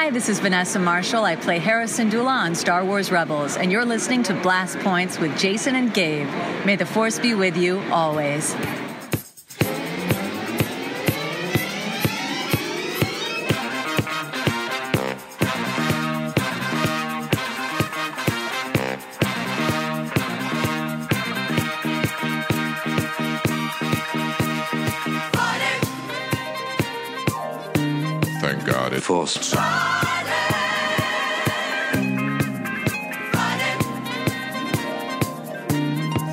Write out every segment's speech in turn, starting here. Hi, this is Vanessa Marshall. I play Harrison Dula on Star Wars Rebels, and you're listening to Blast Points with Jason and Gabe. May the Force be with you always. Force Friday.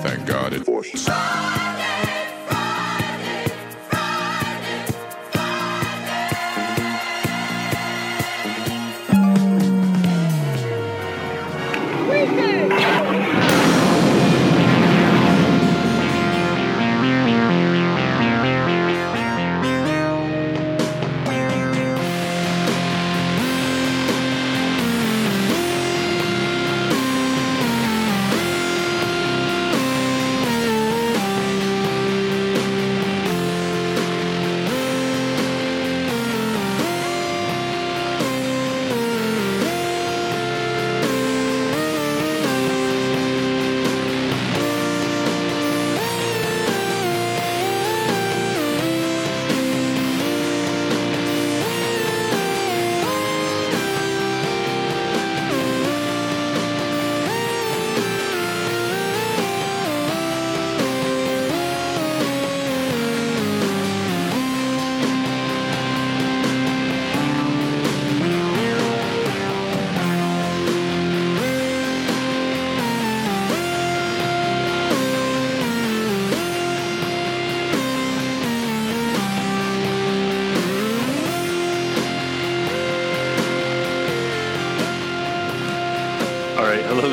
Thank God it forced.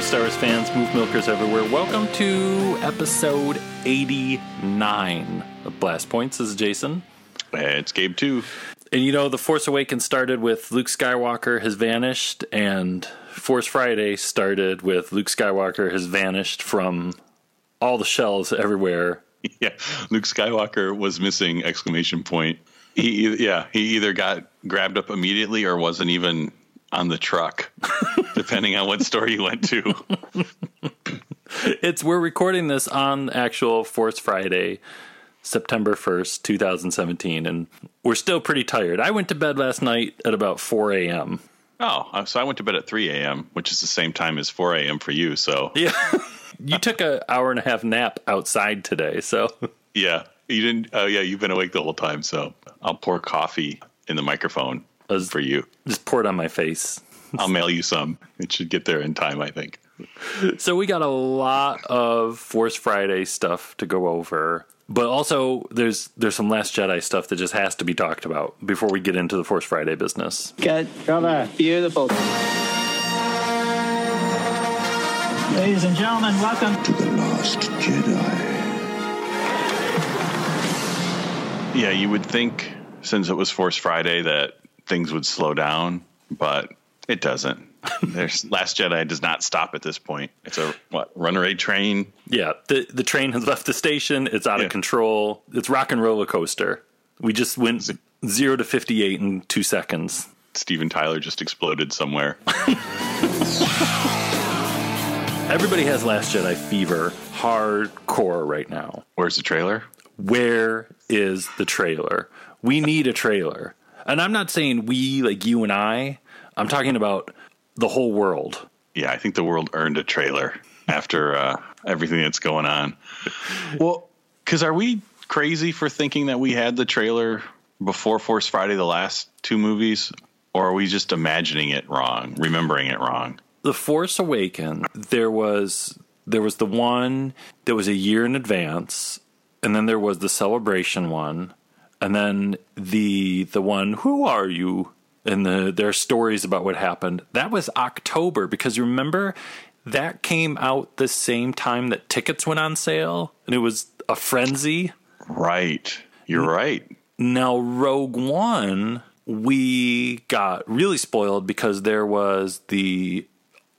Star Wars fans, Move Milkers everywhere, welcome to episode 89 of Blast Points. This is Jason. It's Gabe, too. And you know, The Force Awakens started with Luke Skywalker has vanished, and Force Friday started with Luke Skywalker has vanished from all the shelves everywhere. Yeah, Luke Skywalker was missing, exclamation point. He either got grabbed up immediately or wasn't even on the truck, depending on what store you went to. We're recording this on actual Force Friday, September 1st, 2017, and we're still pretty tired. I went to bed last night at about 4 a.m. Oh, so I went to bed at 3 a.m., which is the same time as 4 a.m. for you, so... Yeah, you took an hour and a half nap outside today, so... Yeah, you didn't... Oh, yeah, you've been awake the whole time, so I'll pour coffee in the microphone. For you. Just pour it on my face. I'll mail you some. It should get there in time, I think. So we got a lot of Force Friday stuff to go over, but also there's some Last Jedi stuff that just has to be talked about before we get into the Force Friday business. Good. Beautiful. Ladies and gentlemen, welcome to the Last Jedi. Yeah, you would think since it was Force Friday that things would slow down, but it doesn't. Last Jedi does not stop at this point. It's a runaway train. Yeah, the train has left the station. It's out of control. It's rock and roller coaster. We just went 0 to 58 in 2 seconds. Steven Tyler just exploded somewhere. Everybody has Last Jedi fever hardcore right now. Where's the trailer? Where is the trailer? We need a trailer. And I'm not saying we, like you and I. I'm talking about the whole world. Yeah, I think the world earned a trailer after everything that's going on. Well, because are we crazy for thinking that we had the trailer before Force Friday, the last two movies? Or are we just imagining it wrong, remembering it wrong? The Force Awakens, there was the one that was a year in advance, and then there was the Celebration one. And then the one, who are you? And their stories about what happened. That was October, because remember, that came out the same time that tickets went on sale, and it was a frenzy. Right. You're right. Now, Rogue One, we got really spoiled because there was the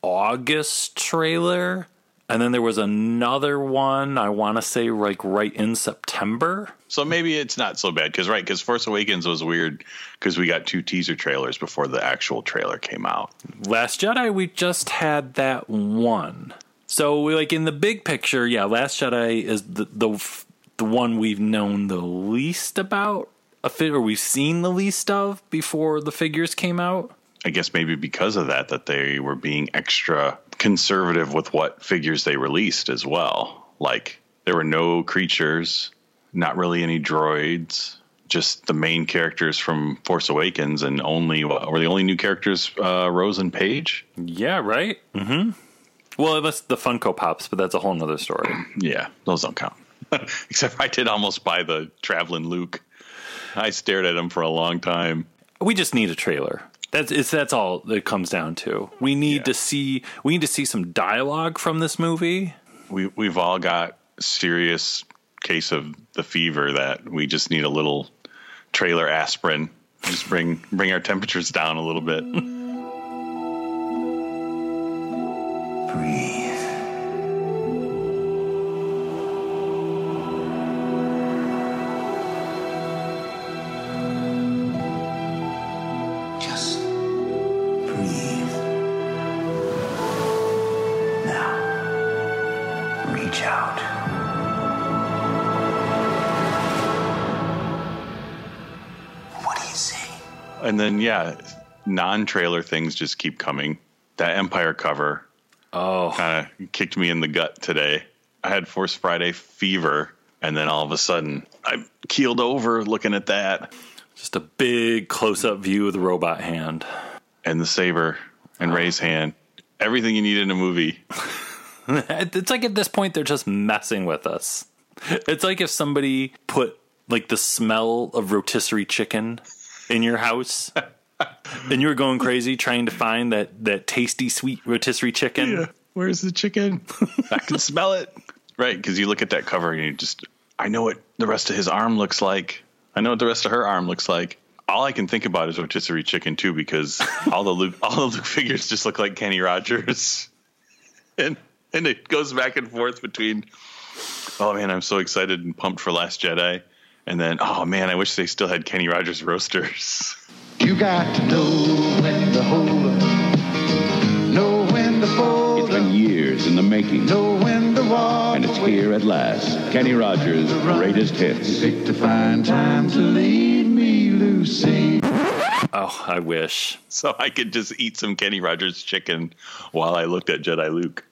August trailer, And then there was another one, I want to say, like, right in September. So maybe it's not so bad, because, right, because Force Awakens was weird because we got two teaser trailers before the actual trailer came out. Last Jedi, we just had that one. So, like, in the big picture, yeah, Last Jedi is the one we've known the least about, or we've seen the least of before the figures came out. I guess maybe because of that they were being extra conservative with what figures they released as well. Like, there were no creatures, not really any droids, just the main characters from Force Awakens, and the only new characters Rose and Paige. Yeah, right. Mm-hmm. Well, that's the Funko Pops, but that's a whole nother story. Yeah, those don't count. Except I did almost buy the Traveling Luke. I stared at him for a long time. We just need a trailer. That's all it comes down to. We need to see some dialogue from this movie. We've all got serious case of the fever that we just need a little trailer aspirin. Just bring our temperatures down a little bit. And then, yeah, non-trailer things just keep coming. That Empire cover kind of kicked me in the gut today. I had Force Friday fever, and then all of a sudden, I keeled over looking at that. Just a big close-up view of the robot hand. And the saber and Rey's hand. Everything you need in a movie. It's like at this point, they're just messing with us. It's like if somebody put, like, the smell of rotisserie chicken in your house, and you were going crazy trying to find that tasty, sweet rotisserie chicken. Yeah. Where's the chicken? I can smell it. Right, because you look at that cover and you just, I know what the rest of his arm looks like. I know what the rest of her arm looks like. All I can think about is rotisserie chicken, too, because all the Luke figures just look like Kenny Rogers. And it goes back and forth between, oh, man, I'm so excited and pumped for Last Jedi. And then, oh, man, I wish they still had Kenny Rogers roasters. You got to know when to hold up, know when to fold up. It's been years in the making, know when to walk, and it's here at last. Kenny Rogers' greatest hits. Pick to find time to lead me, Lucy. Oh, I wish. So I could just eat some Kenny Rogers chicken while I looked at Jedi Luke.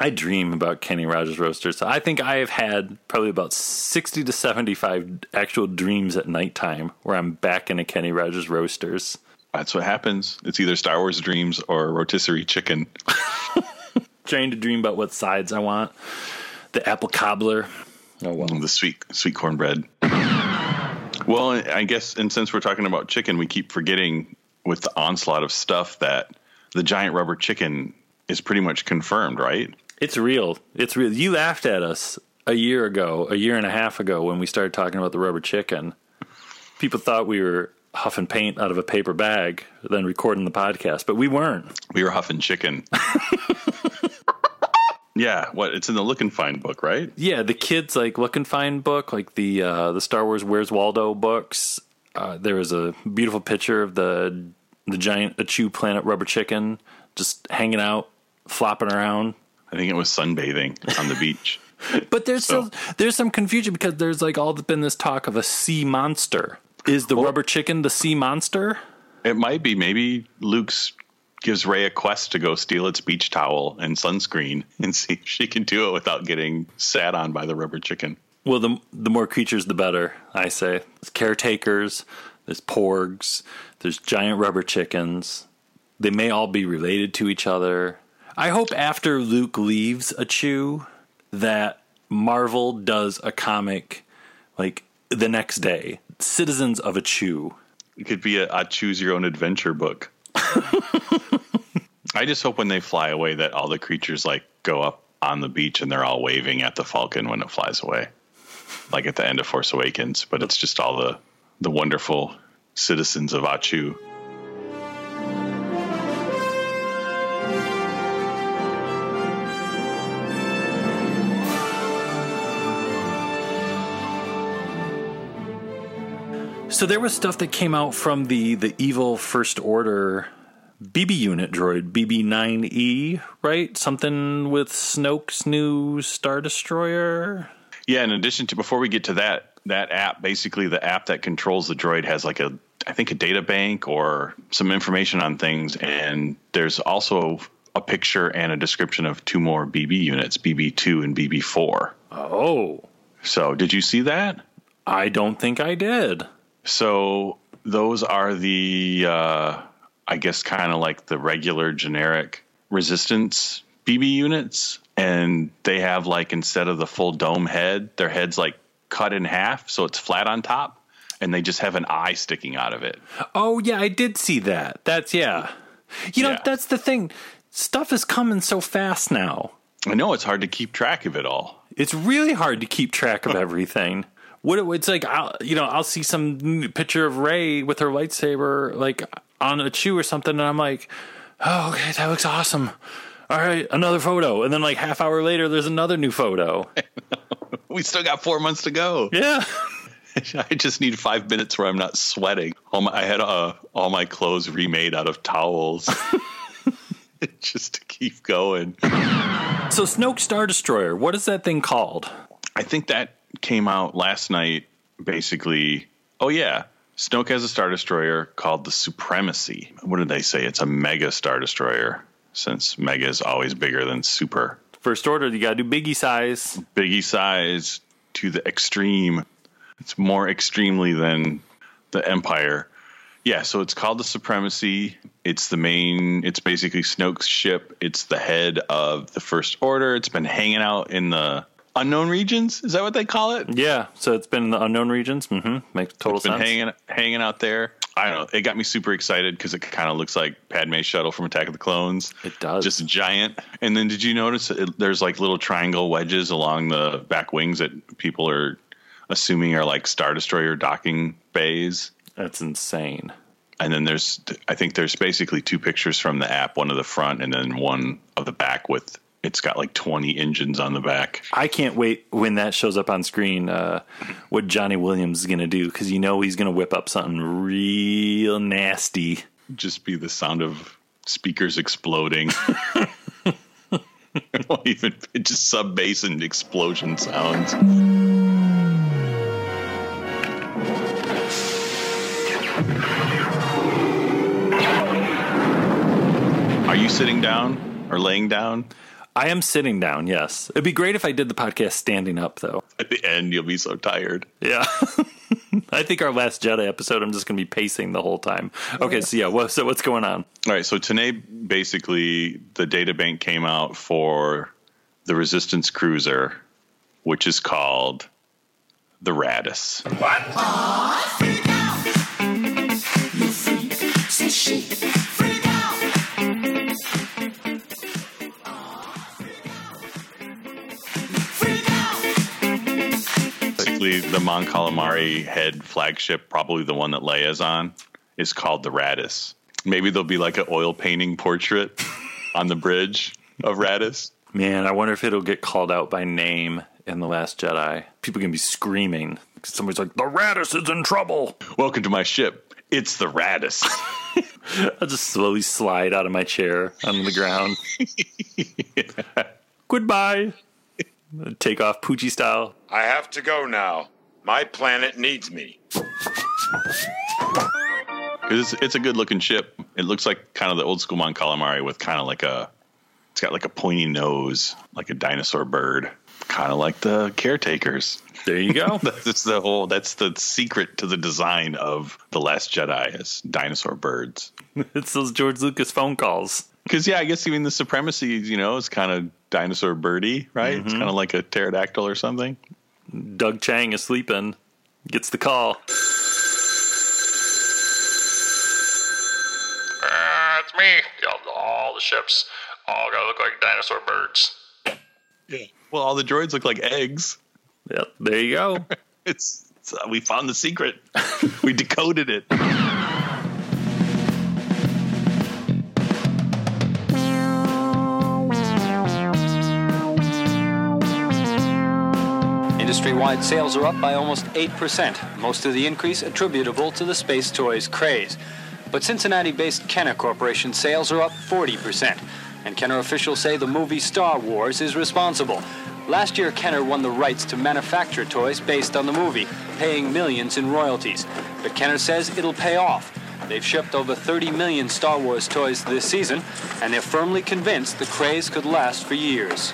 I dream about Kenny Rogers roasters. I think I have had probably about 60 to 75 actual dreams at nighttime where I'm back in a Kenny Rogers roasters. That's what happens. It's either Star Wars dreams or rotisserie chicken. Trying to dream about what sides I want. The apple cobbler. Oh, well. The sweet cornbread. Well, I guess, and since we're talking about chicken, we keep forgetting with the onslaught of stuff that the giant rubber chicken is pretty much confirmed, right? It's real. It's real. You laughed at us a year and a half ago when we started talking about the rubber chicken. People thought we were huffing paint out of a paper bag, then recording the podcast, but we weren't. We were huffing chicken. Yeah, what? It's in the Look and Find book, right? Yeah, the kids' like Look and Find book, like the Star Wars Where's Waldo books. There was a beautiful picture of the giant Ahch-To planet rubber chicken just hanging out, flopping around. I think it was sunbathing on the beach. But there's some confusion because there's like all been this talk of a sea monster. Is the rubber chicken the sea monster? It might be. Maybe Luke's gives Rey a quest to go steal its beach towel and sunscreen and see if she can do it without getting sat on by the rubber chicken. Well, the more creatures, the better, I say. There's caretakers, there's porgs, there's giant rubber chickens. They may all be related to each other. I hope after Luke leaves Ahch-To that Marvel does a comic like the next day. Citizens of Ahch-To. It could be a Choose Your Own Adventure book. I just hope when they fly away that all the creatures like go up on the beach and they're all waving at the Falcon when it flies away. Like at the end of Force Awakens. But it's just all the wonderful citizens of Ahch-To. So there was stuff that came out from the evil First Order BB unit droid, BB-9E, right? Something with Snoke's new Star Destroyer. Yeah, in addition to, before we get to that app, basically the app that controls the droid has like a, I think a data bank or some information on things. And there's also a picture and a description of two more BB units, BB-2 and BB-4. Oh. So did you see that? I don't think I did. So those are the, I guess, kind of like the regular generic resistance BB units. And they have like, instead of the full dome head, their head's like cut in half. So it's flat on top. And they just have an eye sticking out of it. Oh, yeah, I did see that. That's, yeah. You know, yeah. That's the thing. Stuff is coming so fast now. I know, it's hard to keep track of it all. It's really hard to keep track of everything. It's like, I'll see some picture of Rey with her lightsaber, like, on a chew or something, and I'm like, oh, okay, that looks awesome. All right, another photo. And then, like, half hour later, there's another new photo. We still got 4 months to go. Yeah. I just need 5 minutes where I'm not sweating. I had all my clothes remade out of towels just to keep going. So Snoke Star Destroyer, what is that thing called? I think that came out last night, basically. Oh, yeah. Snoke has a Star Destroyer called the Supremacy. What did they say? It's a Mega Star Destroyer, since Mega is always bigger than Super. First Order, you got to do biggie size. Biggie size to the extreme. It's more extremely than the Empire. Yeah, so it's called the Supremacy. It's the main, it's basically Snoke's ship. It's the head of the First Order. It's been hanging out in the unknown regions. Is that what they call it? Yeah, so it's been in the unknown regions. Mm-hmm. Makes total sense. It's been hanging out there. I don't know. It got me super excited because it kind of looks like Padme's shuttle from Attack of the Clones. It does. Just giant. And then did you notice there's like little triangle wedges along the back wings that people are assuming are like Star Destroyer docking bays. That's insane. And then I think there's basically two pictures from the app, one of the front and then one of the back with, it's got like 20 engines on the back. I can't wait when that shows up on screen, what Johnny Williams is going to do, because you know he's going to whip up something real nasty. Just be the sound of speakers exploding. Just sub-bass and explosion sounds. Are you sitting down or laying down? I am sitting down, yes. It'd be great if I did the podcast standing up, though. At the end, you'll be so tired. Yeah. I think our Last Jedi episode, I'm just going to be pacing the whole time. Okay, so yeah, so what's going on? All right, so today, basically, the data bank came out for the Resistance Cruiser, which is called the Raddus. What? Aw, freak out. You freak, say she. Freak out. Aw, freak out. Freak out. Basically, the Mon Calamari head flagship, probably the one that Leia's on, is called the Raddus. Maybe there'll be like an oil painting portrait on the bridge of Raddus. Man, I wonder if it'll get called out by name in The Last Jedi. People can be screaming. Somebody's like, the Raddus is in trouble. Welcome to my ship. It's the Raddus. I'll just slowly slide out of my chair onto the ground. Yeah. Goodbye. Take off Poochie style. I have to go now. My planet needs me. It's a good looking ship. It looks like kind of the old school Mon Calamari with kind of like a, it's got like a pointy nose, like a dinosaur bird. Kind of like the caretakers. There you go. That's the secret to the design of The Last Jedi is dinosaur birds. It's those George Lucas phone calls. Because, yeah, I guess even the Supremacy, you know, is kind of dinosaur birdy, right? Mm-hmm. It's kind of like a pterodactyl or something. Doug Chang is sleeping. Gets the call. It's me. All the ships all gotta look like dinosaur birds. Yeah. Well, all the droids look like eggs. Yep, there you go. It's we found the secret. We decoded it. It is Industry-wide sales are up by almost 8%, most of the increase attributable to the space toys craze. But Cincinnati-based Kenner Corporation sales are up 40%, and Kenner officials say the movie Star Wars is responsible. Last year, Kenner won the rights to manufacture toys based on the movie, paying millions in royalties. But Kenner says it'll pay off. They've shipped over 30 million Star Wars toys this season, and they're firmly convinced the craze could last for years.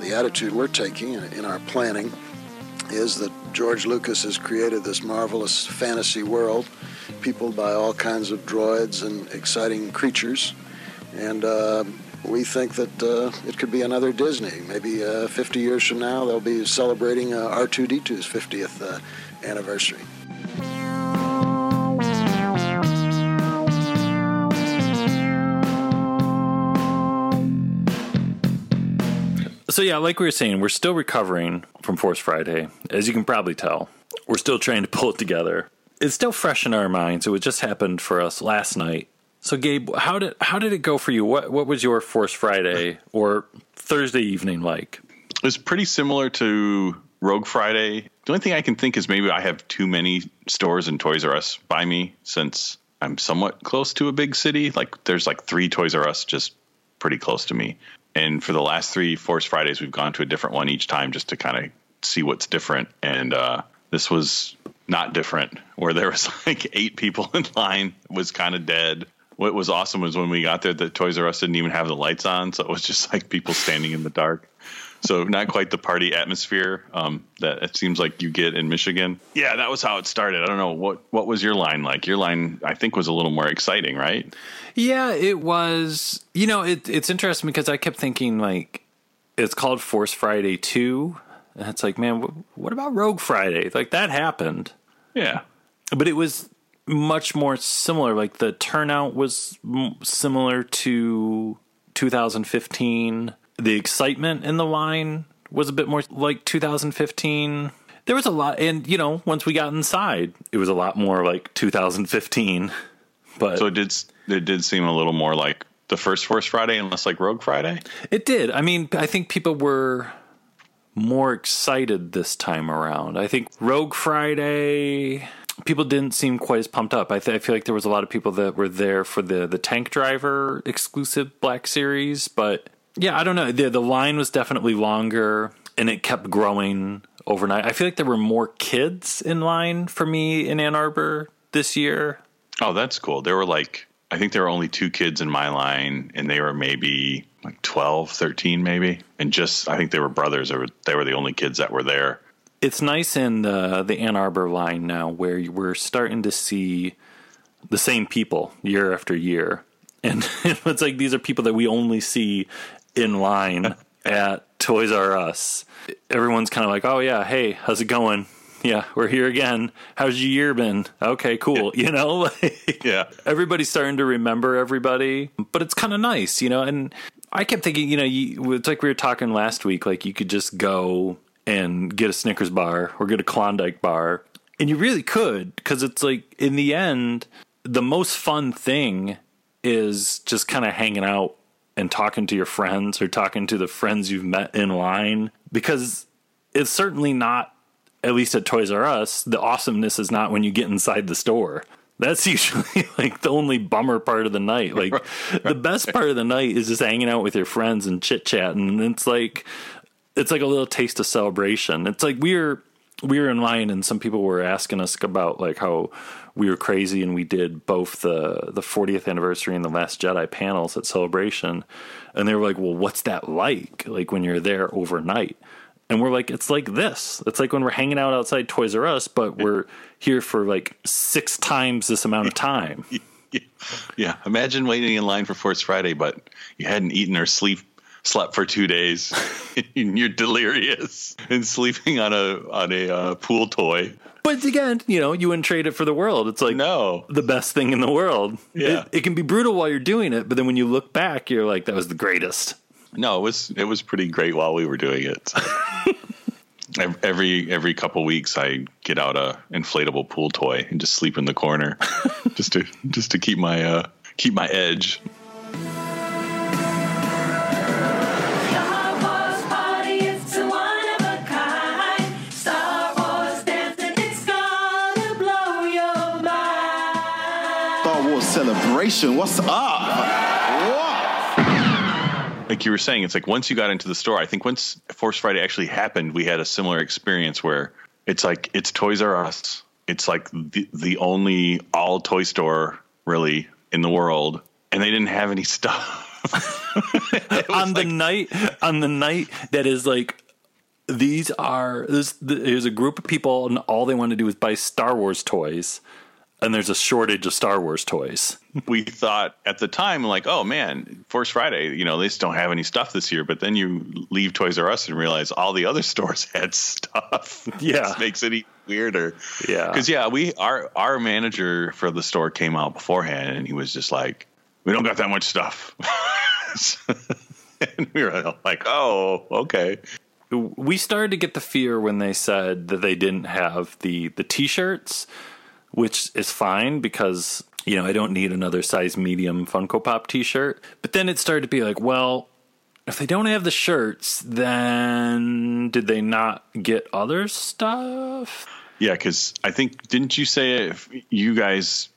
The attitude we're taking in our planning is that George Lucas has created this marvelous fantasy world peopled by all kinds of droids and exciting creatures, and we think that it could be another Disney. Maybe 50 years from now, they'll be celebrating R2-D2's 50th anniversary. So yeah, like we were saying, we're still recovering from Force Friday. As you can probably tell, we're still trying to pull it together. It's still fresh in our minds. It just happened for us last night. So Gabe, how did it go for you? What was your Force Friday or Thursday evening like? It was pretty similar to Rogue Friday. The only thing I can think is maybe I have too many stores and Toys R Us by me, since I'm somewhat close to a big city. Like there's like 3 Toys R Us just pretty close to me. And for the last 3 Force Fridays, we've gone to a different one each time just to kind of see what's different. And this was not different, where there was like 8 people in line. It was kind of dead. What was awesome was when we got there, the Toys R Us didn't even have the lights on, so it was just like people standing in the dark. So not quite the party atmosphere that it seems like you get in Michigan. Yeah, that was how it started. I don't know. What was your line like? Your line, I think, was a little more exciting, right? Yeah, it was. You know, it's interesting because I kept thinking, like, it's called Force Friday 2. And it's like, man, what about Rogue Friday? Like, that happened. Yeah. But it was much more similar. Like the turnout was similar to 2015. The excitement in the line was a bit more like 2015. There was a lot. And, you know, once we got inside, it was a lot more like 2015. But so it did seem a little more like the first Force Friday and less like Rogue Friday. It did. I mean, I think people were more excited this time around. I think Rogue Friday, people didn't seem quite as pumped up. I feel like there was a lot of people that were there for the Tank Driver exclusive Black Series, but yeah, I don't know. The line was definitely longer, and it kept growing overnight. I feel like there were more kids in line for me in Ann Arbor this year. Oh, that's cool. There were like, I think there were only 2 kids in my line, and they were maybe like 12, 13 maybe. And just, I think they were brothers, or they were the only kids that were there. It's nice in the Ann Arbor line now where we're starting to see the same people year after year. And it's like these are people that we only see in line at Toys R Us. Everyone's kind of like, oh yeah, hey, how's it going? Yeah, we're here again. How's your year been? Okay, cool. Yeah. You know, like, yeah, everybody's starting to remember everybody, but it's kind of nice, you know. And I kept thinking, you know, it's like we were talking last week, like you could just go and get a Snickers bar or get a Klondike bar, and you really could, because it's like in the end, the most fun thing is just kind of hanging out and talking to your friends or talking to the friends you've met in line, because it's certainly not, at least at Toys R Us, the awesomeness is not when you get inside the store. That's usually like the only bummer part of the night. Like right. The best part of the night is just hanging out with your friends and chit chatting. And it's like a little taste of celebration. It's like we were in line and some people were asking us about like how we were crazy and we did both the 40th anniversary and the Last Jedi panels at Celebration. And they were like, well, what's that like when you're there overnight? And we're like, it's like this. It's like when we're hanging out outside Toys R Us, but we're here for like 6 times this amount of time. Yeah. Imagine waiting in line for Force Friday, but you hadn't eaten or slept for 2 days. You're delirious and sleeping on a pool toy. But again, you know, you wouldn't trade it for the world. It's like the best thing in the world. Yeah, it can be brutal while you're doing it, but then when you look back, you're like, that was the greatest. No, it was pretty great while we were doing it. Every couple weeks, I get out a inflatable pool toy and just sleep in the corner, just to keep my edge. celebration. What's up? What? Like you were saying, it's like once you got into the store, I think once Force Friday actually happened, we had a similar experience where it's like it's Toys R Us. It's like the only all toy store really in the world, and they didn't have any stuff. on the night that is like, there's a group of people and all they want to do is buy Star Wars toys, and there's a shortage of Star Wars toys. We thought at the time, like, oh man, Force Friday, you know, they just don't have any stuff this year. But then you leave Toys R Us and realize all the other stores had stuff. Yeah. It makes it even weirder. Yeah. Because yeah, our manager for the store came out beforehand and he was just like, we don't got that much stuff. And we were like, oh, okay. We started to get the fear when they said that they didn't have the T-shirts, which is fine because, you know, I don't need another size medium Funko Pop T-shirt. But then it started to be like, well, if they don't have the shirts, then did they not get other stuff? Yeah, because I think, didn't you say if you guys...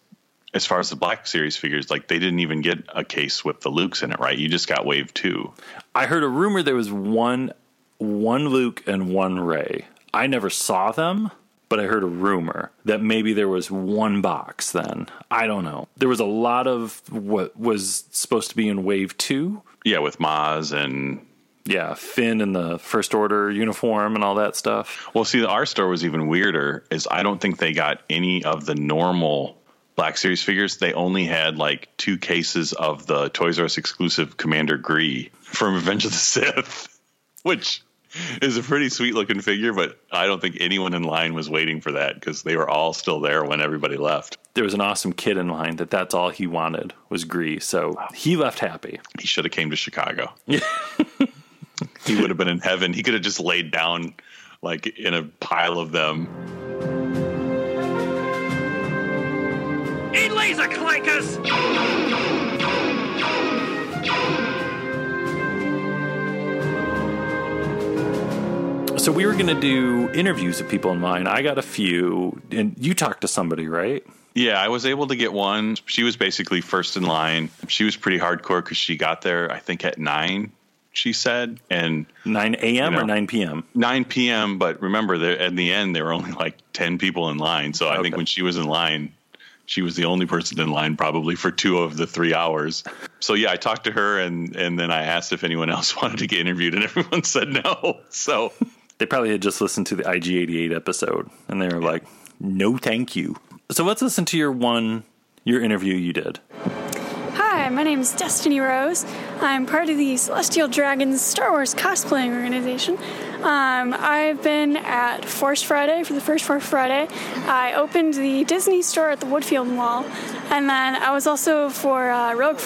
as far as the Black Series figures, like they didn't even get a case with the Lukes in it, right? You just got Wave 2. I heard a rumor there was one Luke and one Rey. I never saw them, but I heard a rumor that maybe there was one box then. I don't know. There was a lot of what was supposed to be in Wave 2. Yeah, with Maz and... yeah, Finn in the First Order uniform and all that stuff. Well, see, our store was even weirder, is I don't think they got any of the normal... Black Series figures. They only had like 2 cases of the Toys R Us exclusive Commander Gree from Revenge of the Sith, which is a pretty sweet looking figure, but I don't think anyone in line was waiting for that because they were all still there when everybody left. There was an awesome kid in line that's all he wanted was Gree, so wow. He left happy. He should have came to Chicago. He would have been in heaven. He could have just laid down like in a pile of them. Eat laser clinkers! So we were going to do interviews with people in line. I got a few, and you talked to somebody, right? Yeah, I was able to get one. She was basically first in line. She was pretty hardcore because she got there, I think, at 9, she said. And 9 a.m. or 9 p.m.? 9 p.m., but remember, at the end, there were only like 10 people in line. So I think when she was in line... she was the only person in line probably for 2 of the 3 hours. So, yeah, I talked to her and then I asked if anyone else wanted to get interviewed and everyone said no. So they probably had just listened to the IG88 episode and they were like, no, thank you. So let's listen to your interview you did. Hi, my name is Destiny Rose. I'm part of the Celestial Dragons Star Wars cosplaying organization. I've been at Force Friday for the first Force Friday. I opened the Disney store at the Woodfield Mall, and then I was also for Rogue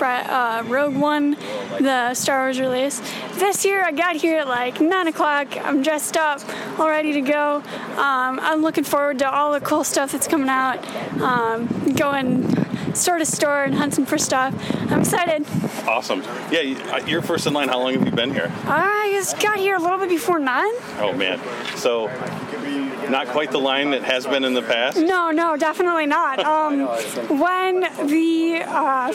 One, the Star Wars release. This year I got here at like 9 o'clock. I'm dressed up, all ready to go. I'm looking forward to all the cool stuff that's coming out, going store to store and hunting for stuff. I'm excited. Awesome. Yeah, you're first in line. How long have you been here? I just got here a little bit before 9. Oh, man. So not quite the line that has been in the past? No, definitely not. When the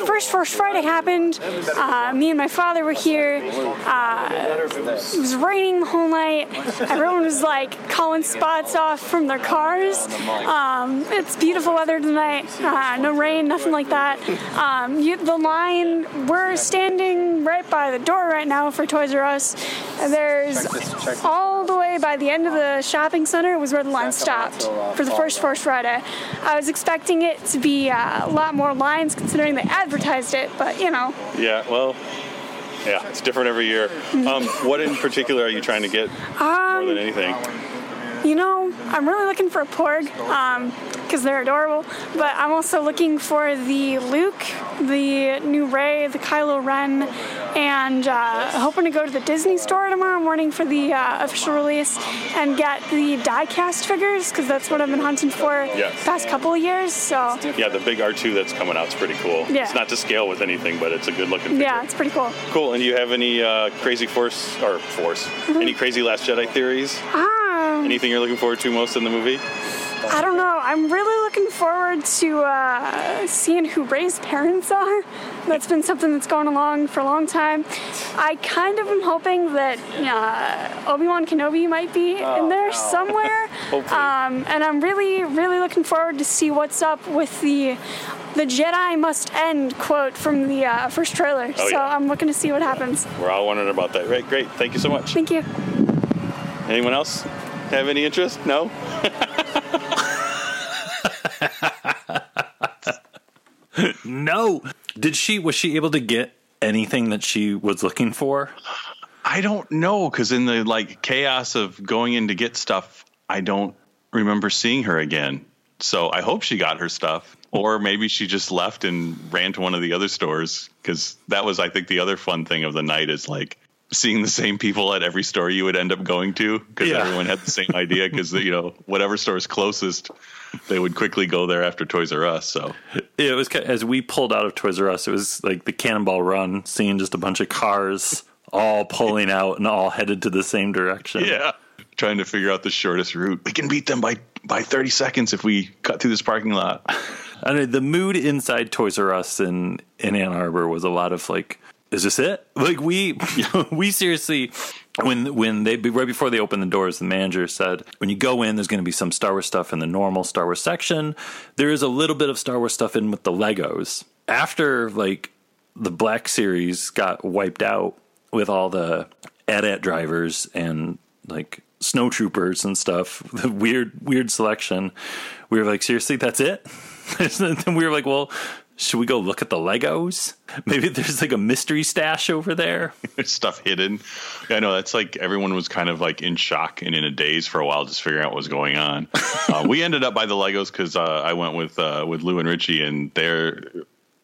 first Force Friday happened, me and my father were here. It was raining the whole night. Everyone was, like, calling spots off from their cars. It's beautiful weather tonight. No rain, nothing like that. The line, we're standing right by the door right now for Toys R Us. There's all the way by the end of the shopping center was where the line stopped for the first Force Friday. I was expecting it to be a lot more lines considering they advertised it, but you know. Yeah, well, yeah, it's different every year. What in particular are you trying to get more than anything? You know, I'm really looking for a Porg because they're adorable, but I'm also looking for the Luke, the new Rey, the Kylo Ren, and hoping to go to the Disney store tomorrow morning for the official release and get the die-cast figures because that's what I've been hunting for the past couple of years. So yeah, the big R2 that's coming out is pretty cool. Yeah. It's not to scale with anything, but it's a good-looking figure. Yeah, it's pretty cool. Cool, and do you have any any crazy Last Jedi theories? Anything you're looking forward to most in the movie? I don't know. I'm really looking forward to seeing who Rey's parents are. That's been something that's going along for a long time. I kind of am hoping that Obi-Wan Kenobi might be in there somewhere. And I'm really, really looking forward to see what's up with the Jedi must end quote from the first trailer. I'm looking to see what happens. We're all wondering about that. Right, great. Thank you so much. Thank you. Anyone else have any interest? No? No. Was she able to get anything that she was looking for? I don't know, because in the chaos of going in to get stuff, I don't remember seeing her again. So I hope she got her stuff, or maybe she just left and ran to one of the other stores, because that was, I think, the other fun thing of the night is seeing the same people at every store you would end up going to, because everyone had the same idea, because whatever store's closest, they would quickly go there after Toys R Us. So it was, as we pulled out of Toys R Us, it was like the Cannonball Run, seeing just a bunch of cars all pulling out and all headed to the same direction. Yeah, trying to figure out the shortest route. We can beat them by 30 seconds if we cut through this parking lot. I mean, the mood inside Toys R Us in Ann Arbor was a lot of is this it? We seriously, when they, right before they opened the doors, the manager said, when you go in, there's going to be some Star Wars stuff in the normal Star Wars section. There is a little bit of Star Wars stuff in with the Legos. After the Black Series got wiped out with all the AT-AT drivers and snowtroopers and stuff, the weird selection, we were seriously, that's it? And we were well, should we go look at the Legos? Maybe there's a mystery stash over there. There's stuff hidden. I know, that's everyone was kind of in shock and in a daze for a while, just figuring out what was going on. We ended up by the Legos because I went with Lou and Richie, and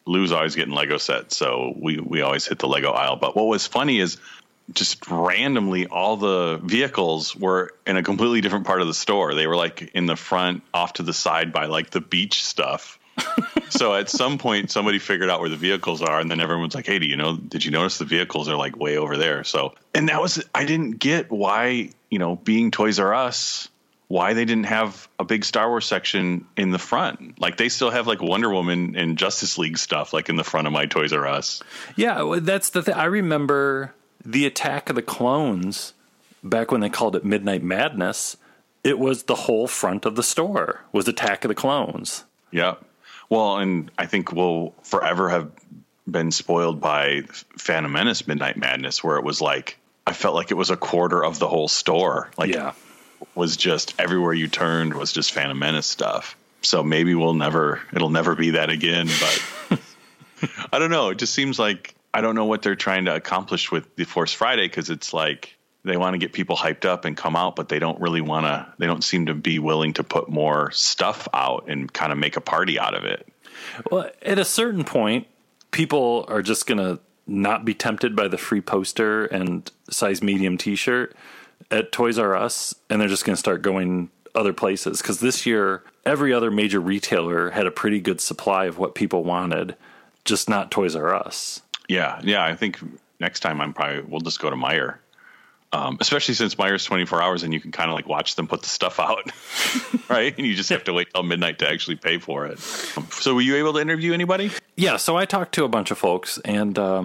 Lou's always getting Lego sets, so we always hit the Lego aisle. But what was funny is just randomly all the vehicles were in a completely different part of the store. They were in the front, off to the side by the beach stuff. So at some point somebody figured out where the vehicles are, and then everyone's hey, did you notice the vehicles are way over there? So, and that was, I didn't get why, being Toys R Us, why they didn't have a big Star Wars section in the front. They still have Wonder Woman and Justice League stuff in the front of my Toys R Us. Yeah, that's the thing. I remember the Attack of the Clones, back when they called it Midnight Madness, it was the whole front of the store was Attack of the Clones. Yeah. Well, and I think we'll forever have been spoiled by Phantom Menace Midnight Madness, where it was I felt it was a quarter of the whole store. It was just everywhere you turned was just Phantom Menace stuff. So maybe it'll never be that again. But I don't know. It just seems I don't know what they're trying to accomplish with the Force Friday, because it's they want to get people hyped up and come out, but they don't really want to, they don't seem to be willing to put more stuff out and kind of make a party out of it. Well, at a certain point, people are just going to not be tempted by the free poster and size medium t-shirt at Toys R Us, and they're just going to start going other places. Because this year, every other major retailer had a pretty good supply of what people wanted, just not Toys R Us. Yeah, I think next time we'll just go to Meijer. Especially since Meijer's 24 hours and you can kind of watch them put the stuff out, right? And you just have to wait till midnight to actually pay for it. So were you able to interview anybody? Yeah, so I talked to a bunch of folks and a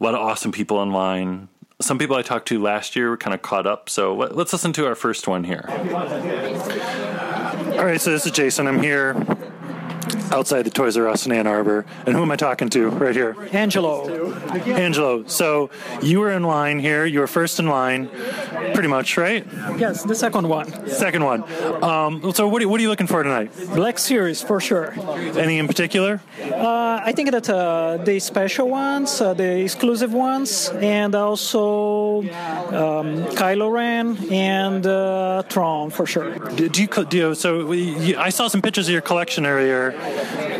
lot of awesome people online. Some people I talked to last year were kind of caught up. So let's listen to our first one here. All right, so this is Jason. I'm here outside the Toys R Us in Ann Arbor. And who am I talking to right here? Angelo. So you were in line here. You were first in line, pretty much, right? Yes, the second one. So what are you looking for tonight? Black Series, for sure. Any in particular? I think that the special ones, the exclusive ones, and also Kylo Ren and Tron, for sure. I saw some pictures of your collection earlier.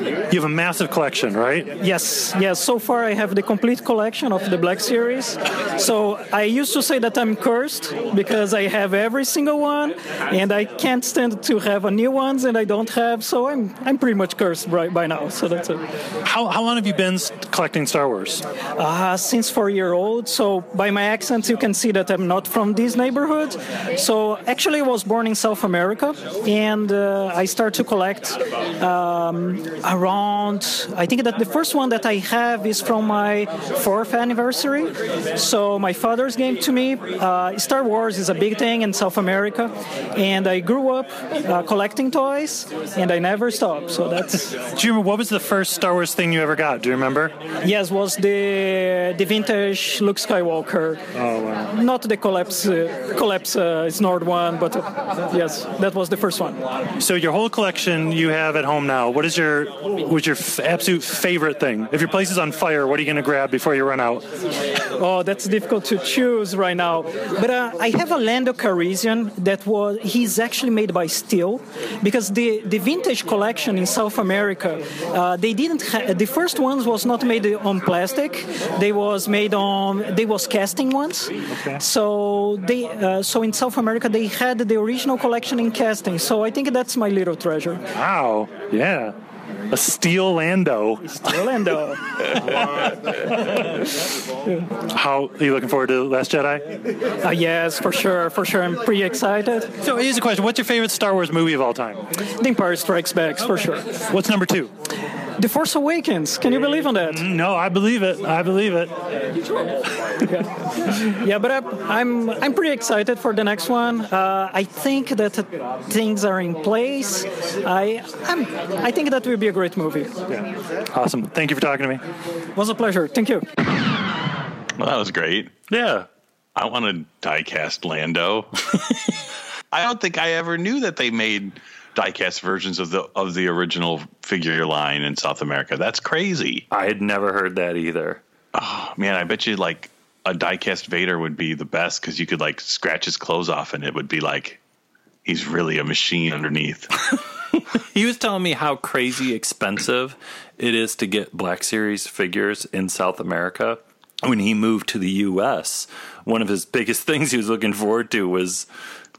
You have a massive collection, right? Yes. So far, I have the complete collection of the Black Series. So I used to say that I'm cursed because I have every single one, and I can't stand to have a new ones, and I don't have. So I'm pretty much cursed by now. So that's it. How long have you been collecting Star Wars? Since 4 years old. So by my accent, you can see that I'm not from this neighborhood. So actually, I was born in South America, and I started to collect around, I think that the first one that I have is from my 4th anniversary. So my father's game to me, Star Wars is a big thing in South America, and I grew up collecting toys, and I never stopped. So that's. Do you remember what was the first Star Wars thing you ever got? Do you remember? Yes, was the vintage Luke Skywalker. Oh wow! Not the collapse Snort one, but yes, that was the first one. So your whole collection you have at home now. What is your absolute favorite thing? If your place is on fire, what are you going to grab before you run out? Oh, that's difficult to choose right now. But I have a Lando Calrissian that was he's actually made by steel, because the vintage collection in South America they didn't the first ones was not made on plastic. They was casting ones. Okay. So they so in South America they had the original collection in casting. So I think that's my little treasure. Wow. Yeah. A steel Lando. How are you looking forward to Last Jedi? Yes, for sure. I'm pretty excited. So here's a question: what's your favorite Star Wars movie of all time? The Empire Strikes Back, okay. For sure. What's number 2? The Force Awakens. Can you believe on that? No, I believe it. Yeah, but I'm pretty excited for the next one. I think that things are in place. I think that will be a great movie. Yeah. Awesome. Thank you for talking to me. It was a pleasure. Thank you. Well, that was great. Yeah. I want to die-cast Lando. I don't think I ever knew that they made diecast versions of the original figure line in South America. That's crazy. I had never heard that either. Oh man, I bet you like a diecast Vader would be the best, because you could like scratch his clothes off and it would be like he's really a machine underneath. He was telling me how crazy expensive it is to get Black Series figures in South America. When he moved to the U.S., one of his biggest things he was looking forward to was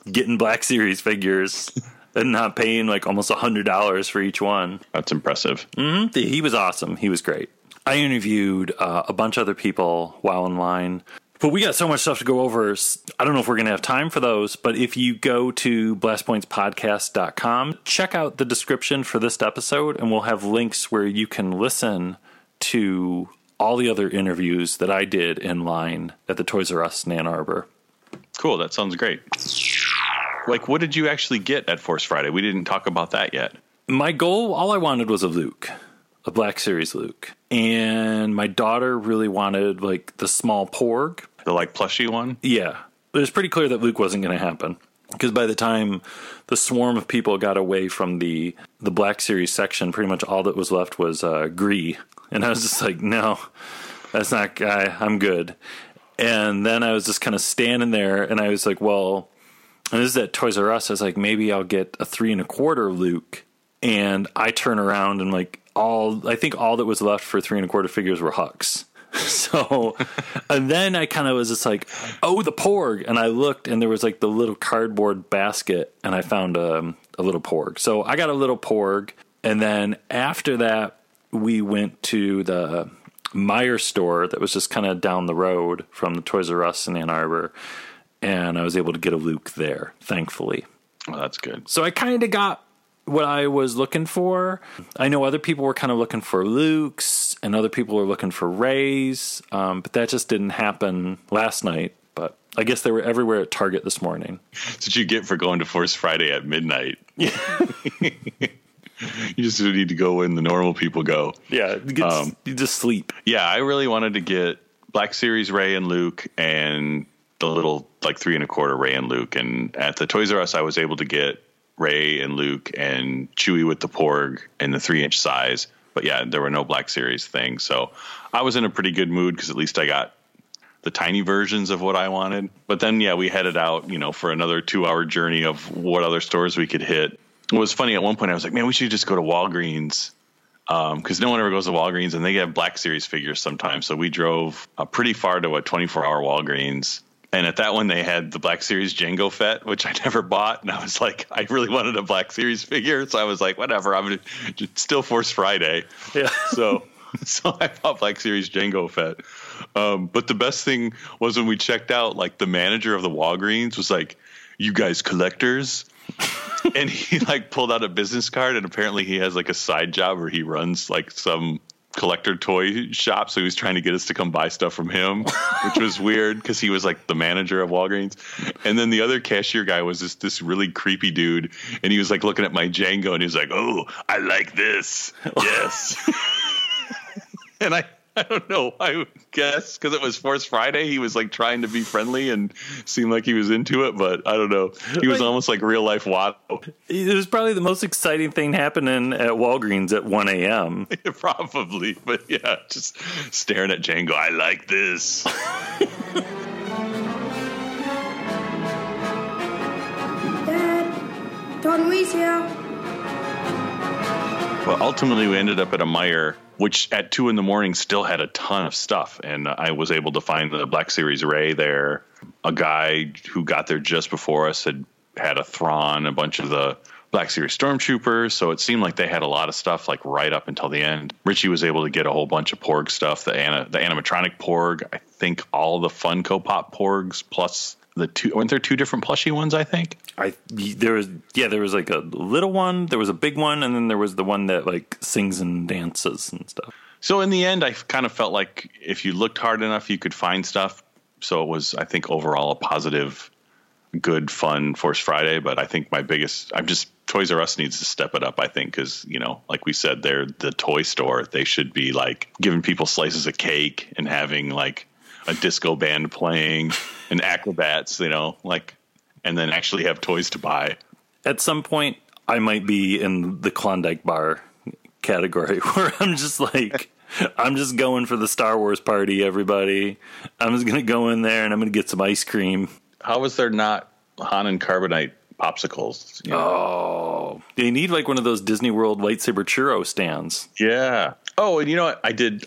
getting Black Series figures. And not paying like almost $100 for each one. That's impressive. Mm-hmm. He was awesome. He was great. I interviewed a bunch of other people while in line. But we got so much stuff to go over. I don't know if we're going to have time for those. But if you go to blastpointspodcast.com, check out the description for this episode. And we'll have links where you can listen to all the other interviews that I did in line at the Toys R Us in Ann Arbor. Cool. That sounds great. Like, what did you actually get at Force Friday? We didn't talk about that yet. My goal, all I wanted was a Luke, a Black Series Luke. And my daughter really wanted, like, the small Porg. The, like, plushy one? Yeah. It was pretty clear that Luke wasn't going to happen. Because by the time the swarm of people got away from the Black Series section, pretty much all that was left was Gree. And I was just like, no, that's not guy. I'm good. And then I was just kind of standing there, and I was like, well... And this is at Toys R Us. I was like, maybe I'll get a 3 1/4 Luke. And I turn around and like I think all that was left for 3 1/4 figures were Hux. So, and then I kind of was just like, oh, the Porg. And I looked and there was like the little cardboard basket and I found a little Porg. So I got a little Porg. And then after that, we went to the Meijer store that was just kind of down the road from the Toys R Us in Ann Arbor. And I was able to get a Luke there, thankfully. Well, that's good. So I kind of got what I was looking for. I know other people were kind of looking for Lukes, and other people were looking for Rays, but that just didn't happen last night. But I guess they were everywhere at Target this morning. That's what you get for going to Force Friday at midnight. Yeah. You just need to go when the normal people go. Yeah, you just sleep. Yeah, I really wanted to get Black Series Rey and Luke and... the little, like, 3 1/4 Rey and Luke. And at the Toys R Us, I was able to get Rey and Luke and Chewie with the Porg and the 3-inch size. But, yeah, there were no Black Series things. So I was in a pretty good mood because at least I got the tiny versions of what I wanted. But then, yeah, we headed out, you know, for another 2-hour journey of what other stores we could hit. It was funny. At one point, I was like, man, we should just go to Walgreens because no one ever goes to Walgreens, and they get Black Series figures sometimes. So we drove pretty far to a 24-hour Walgreens. And at that one, they had the Black Series Jango Fett, which I never bought. And I was like, I really wanted a Black Series figure. So I was like, whatever, I'm gonna, it's still Force Friday. Yeah. So I bought Black Series Jango Fett. But the best thing was when we checked out, like, the manager of the Walgreens was like, you guys collectors? And he, like, pulled out a business card. And apparently he has, like, a side job where he runs, like, some collector toy shop, so he was trying to get us to come buy stuff from him, which was weird because he was like the manager of Walgreens. And then the other cashier guy was this really creepy dude, and he was like looking at my Jango, and he was like, oh, I like this. Yes. And I don't know, I guess because it was Force Friday, he was like trying to be friendly and seemed like he was into it, but I don't know. He was almost like real life Watto. It was probably the most exciting thing happening at Walgreens at 1 a.m. Yeah, probably, but yeah, just staring at Jango, I like this. Dad, Don Lee's here. Well, ultimately, we ended up at a Meijer, which at 2 a.m. still had a ton of stuff. And I was able to find the Black Series Ray there. A guy who got there just before us had a Thrawn, a bunch of the Black Series Stormtroopers. So it seemed like they had a lot of stuff, like, right up until the end. Richie was able to get a whole bunch of Porg stuff, the animatronic Porg, I think all the Funko Pop Porgs, plus the two, weren't there two different plushie ones? I think there was like a little one, there was a big one, and then there was the one that like sings and dances and stuff. So in the end, I kind of felt like if you looked hard enough, you could find stuff. So it was, I think, overall a positive, good, fun Force Friday. But I think Toys R Us needs to step it up, I think, because, you know, like we said, they're the toy store. They should be like giving people slices of cake and having like a disco band playing and acrobats, you know, like, and then actually have toys to buy. At some point, I might be in the Klondike Bar category where I'm just like, I'm just going for the Star Wars party, everybody. I'm just going to go in there and I'm going to get some ice cream. How is there not Han and Carbonite popsicles? You know? Oh, they need like one of those Disney World lightsaber churro stands. Yeah. Oh, and you know what?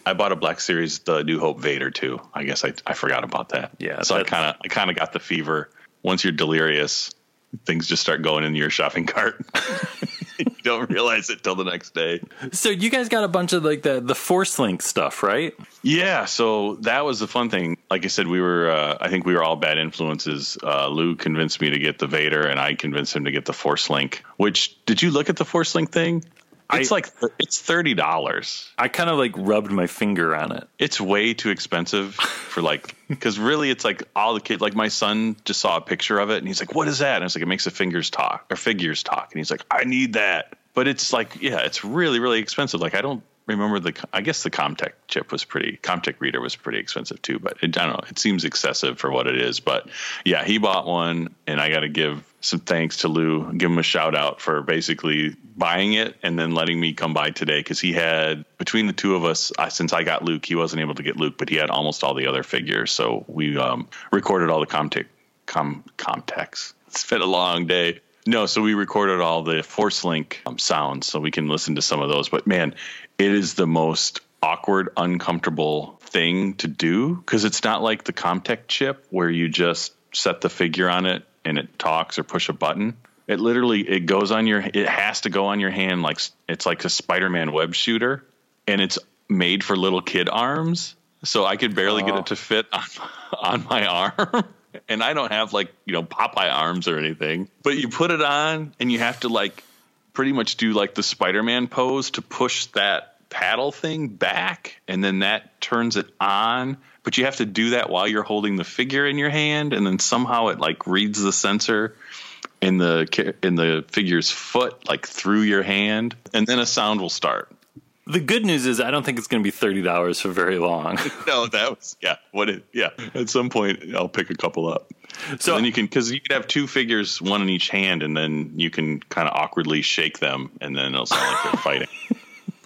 I bought a Black Series, the New Hope Vader too. I guess I forgot about that. Yeah. So I kind of got the fever. Once you're delirious, things just start going into your shopping cart. You don't realize it till the next day. So you guys got a bunch of like the Force Link stuff, right? Yeah. So that was the fun thing. Like I said, we were, I think we were all bad influences. Lou convinced me to get the Vader, and I convinced him to get the Force Link, which, did you look at the Force Link thing? It's $30. I kind of like rubbed my finger on it. It's way too expensive for like, because really it's like all the kids, like my son just saw a picture of it and he's like, what is that? And I was like, it makes the figures talk. And he's like, I need that. But it's like, yeah, it's really, really expensive. Like, I don't remember I guess the Comtech chip was Comtech reader was pretty expensive too, but I don't know. It seems excessive for what it is, but yeah, he bought one, and I got to give some thanks to Lou, give him a shout out for basically buying it and then letting me come by today, because he had, between the two of us, since I got Luke, he wasn't able to get Luke, but he had almost all the other figures. So we recorded all the Comtechs. It's been a long day. No, so we recorded all the Force Link sounds, so we can listen to some of those. But man, it is the most awkward, uncomfortable thing to do, because it's not like the Comtech chip where you just set the figure on it and it talks or push a button. It literally, it has to go on your hand. Like, it's like a Spider-Man web shooter, and it's made for little kid arms. So I could barely get it to fit on my arm. And I don't have like, you know, Popeye arms or anything, but you put it on and you have to like pretty much do like the Spider-Man pose to push that paddle thing back. And then that turns it on. But you have to do that while you're holding the figure in your hand. And then somehow it like reads the sensor in the figure's foot, like through your hand. And then a sound will start. The good news is I don't think it's going to be $30 for very long. No, that was, yeah. At some point I'll pick a couple up. So then you can, because you could have two figures, one in each hand, and then you can kind of awkwardly shake them, and then it'll sound like they're fighting.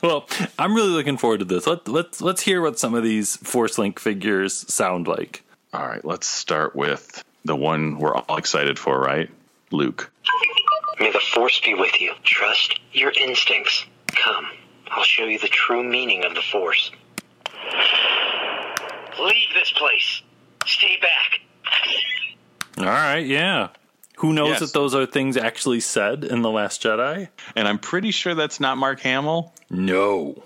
Well, I'm really looking forward to this. Let's hear what some of these Force Link figures sound like. All right, let's start with the one we're all excited for, right? Luke. May the Force be with you. Trust your instincts. Come. I'll show you the true meaning of the Force. Leave this place. Stay back. All right, yeah. Who knows that those are things actually said in The Last Jedi? And I'm pretty sure that's not Mark Hamill. No.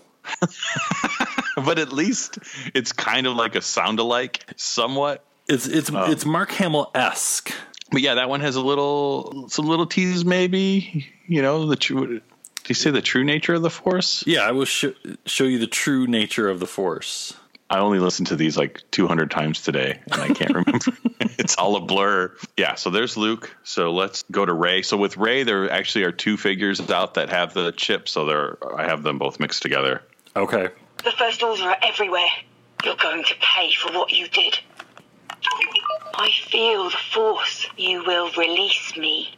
But at least it's kind of like a sound-alike, somewhat. It's Mark Hamill-esque. But yeah, that one has some little teases, maybe. You know, the true. Did you say the true nature of the Force? Yeah, I will show you the true nature of the Force. I only listened to these like 200 times today, and I can't remember. It's all a blur. Yeah, so there's Luke. So let's go to Rey. So with Rey, there actually are two figures out that have the chip, so I have them both mixed together. Okay. The First Order are everywhere. You're going to pay for what you did. I feel the Force. You will release me.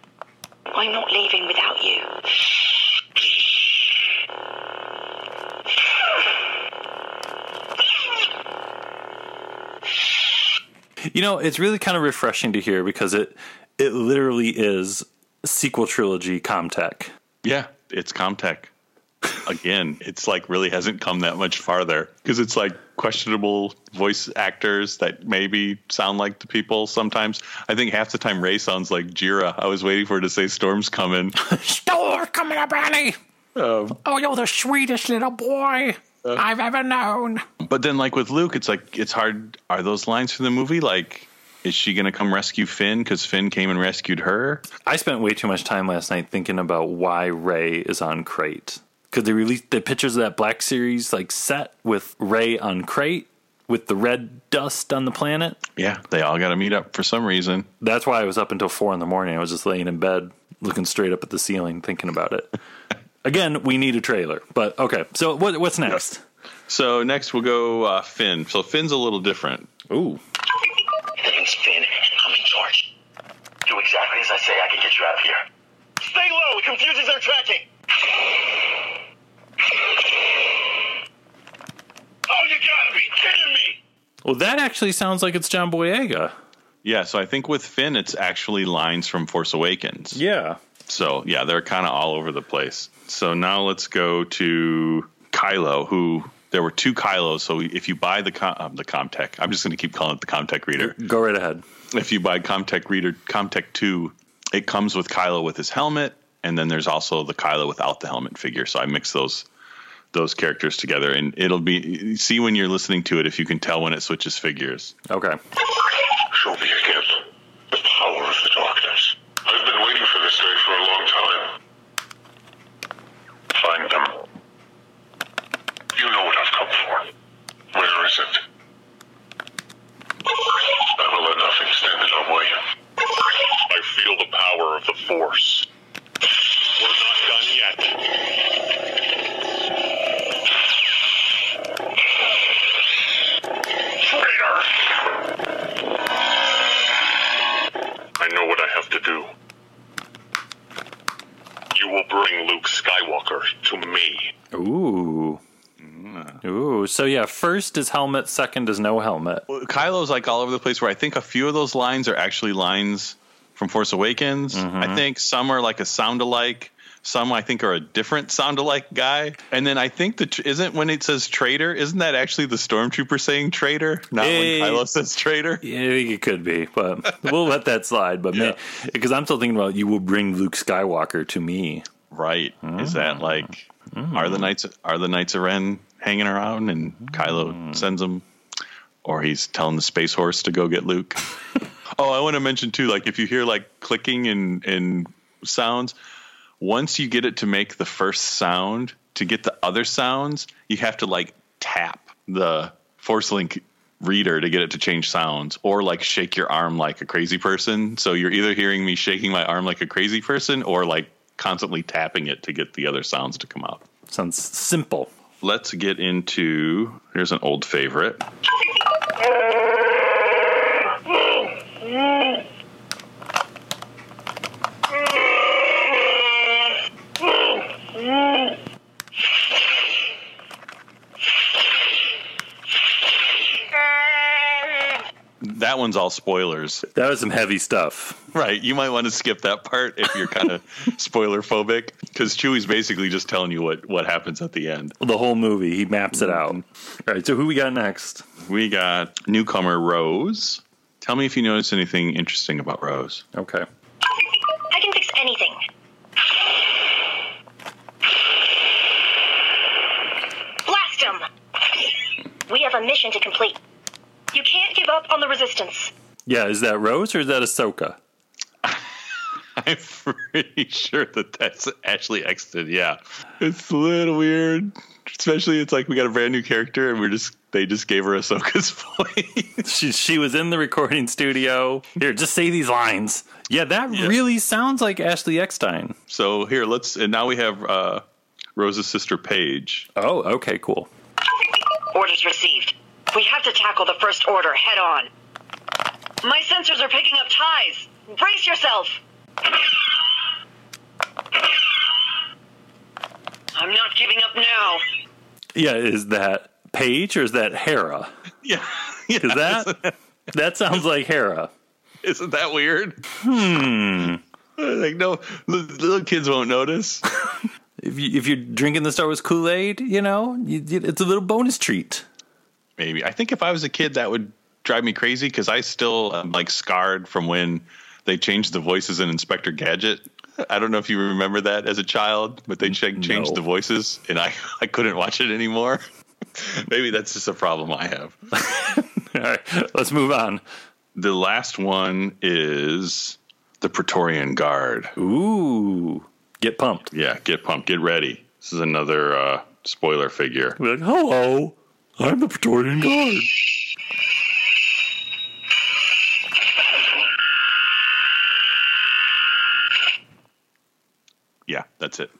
I'm not leaving without you. You know, it's really kind of refreshing to hear because it literally is sequel trilogy Comtech. Yeah, it's Comtech. Again, it's like really hasn't come that much farther because it's like questionable voice actors that maybe sound like the people sometimes. I think half the time Rey sounds like Jira. I was waiting for her to say Storm's coming. Storm coming up, Annie. Oh, you're the sweetest little boy I've ever known. But then like with Luke, it's like it's hard. Are those lines from the movie? Like, is she going to come rescue Finn because Finn came and rescued her? I spent way too much time last night thinking about why Rey is on Crait. Because they released the pictures of that Black Series like set with Rey on Crait with the red dust on the planet. Yeah, they all got to meet up for some reason. That's why I was up until 4 in the morning. I was just laying in bed looking straight up at the ceiling thinking about it. Again, we need a trailer, but okay. So what's next? Yes. So next we'll go Finn. So Finn's a little different. Ooh. My name's Finn, and I'm in charge. Do exactly as I say. I can get you out of here. Stay low. It confuses their tracking. Oh, you gotta be kidding me! Well, that actually sounds like it's John Boyega. Yeah, so I think with Finn, it's actually lines from Force Awakens. Yeah. So, yeah, they're kind of all over the place. So now let's go to Kylo, who... There were two Kylos, so if you buy the Comtech... I'm just going to keep calling it the Comtech Reader. Go right ahead. If you buy Comtech Reader, Comtech 2, it comes with Kylo with his helmet, and then there's also the Kylo without the helmet figure. So I mix those characters together, and it'll be... See when you're listening to it if you can tell when it switches figures. Okay. Show me again the power of the darkness. I've been waiting for this day for a long time. Find them. You know what I've come for. Where is it? I will let nothing stand in our way. I feel the power of the Force. We're not done yet. Traitor! I know what I have to do. You will bring Luke Skywalker to me. Ooh. Ooh, so yeah, first is helmet, second is no helmet. Kylo's like all over the place where I think a few of those lines are actually lines from Force Awakens. Mm-hmm. I think some are like a sound-alike. Some I think are a different sound-alike guy. And then I think isn't when it says traitor, isn't that actually the Stormtrooper saying traitor? Not when Kylo says traitor? Yeah, it could be, but we'll let that slide. But because I'm still thinking about you will bring Luke Skywalker to me. Right. Mm-hmm. Is that like... Mm. Are the Knights of Ren hanging around and Kylo sends them, or he's telling the space horse to go get Luke? I want to mention too, like if you hear like clicking and sounds, once you get it to make the first sound, to get the other sounds, you have to like tap the Force Link reader to get it to change sounds, or like shake your arm like a crazy person. So you're either hearing me shaking my arm like a crazy person or like constantly tapping it to get the other sounds to come out. Sounds simple. Let's get into... Here's an old favorite. that one's all spoilers. That was some heavy stuff. Right. You might want to skip that part if you're kind of spoiler phobic, because Chewie's basically just telling you what happens at the end. The whole movie. He maps it out. All right. So who we got next? We got newcomer Rose. Tell me if you notice anything interesting about Rose. Okay. I can fix anything. Blast him! We have a mission to complete. You can't give up on the resistance. Yeah, is that Rose or is that Ahsoka? I'm pretty sure that's Ashley Eckstein, yeah. It's a little weird. Especially it's like we got a brand new character and they just gave her Ahsoka's voice. She was in the recording studio. Here, just say these lines. Yeah, that really sounds like Ashley Eckstein. So here, now we have Rose's sister Paige. Oh, okay, cool. Orders received. We have to tackle the First Order head on. My sensors are picking up ties. Brace yourself. I'm not giving up now. Yeah, is that Paige or is that Hera? Yeah. Is that sounds like Hera. Isn't that weird? Like, no, little kids won't notice. If you're drinking the Star Wars Kool-Aid, it's a little bonus treat. Maybe. I think if I was a kid, that would drive me crazy because I still am scarred from when they changed the voices in Inspector Gadget. I don't know if you remember that as a child, but they changed the voices and I couldn't watch it anymore. Maybe that's just a problem I have. All right, let's move on. The last one is the Praetorian Guard. Ooh, get pumped. Yeah, get pumped. Get ready. This is another spoiler figure. We're like, hello. I'm the Praetorian Guard. Yeah, that's it.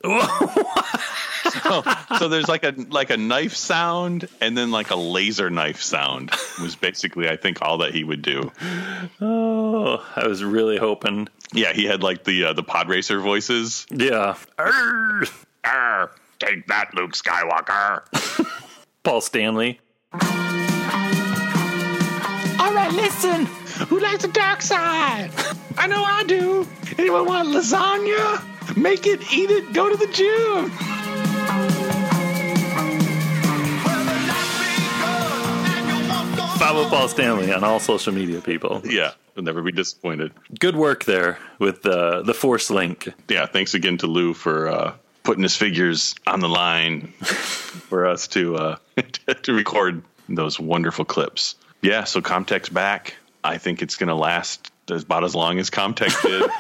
so there's like a knife sound and then a laser knife sound was basically I think all that he would do. Oh, I was really hoping. Yeah, he had the pod racer voices. Yeah. Arr! Arr! Take that, Luke Skywalker. Paul Stanley. All right, listen. Who likes the dark side? I know I do. Anyone want lasagna? Make it, eat it, go to the gym. Follow Paul Stanley on all social media, people. Yeah, you'll never be disappointed. Good work there with the Force Link. Yeah, thanks again to Lou for... putting his figures on the line for us to record those wonderful clips. Yeah, so Comtech's back. I think it's going to last about as long as Comtech did.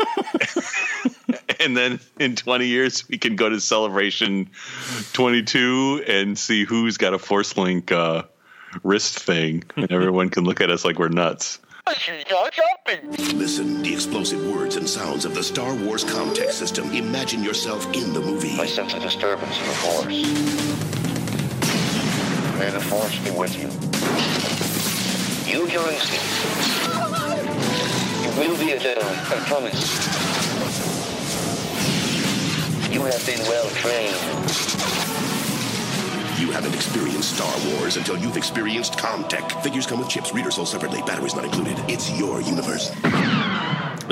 And then in 20 years, we can go to Celebration 22 and see who's got a Force Link wrist thing. And everyone can look at us like we're nuts. Listen, the explosive words and sounds of the Star Wars Comtech system. Imagine yourself in the movie. I sense a disturbance in the Force. May the Force be with you. You during sleep. You will be a Jedi, I promise. You have been well trained. You haven't experienced Star Wars until you've experienced Comtech. Figures come with chips, readers sold separately, batteries not included. It's your universe.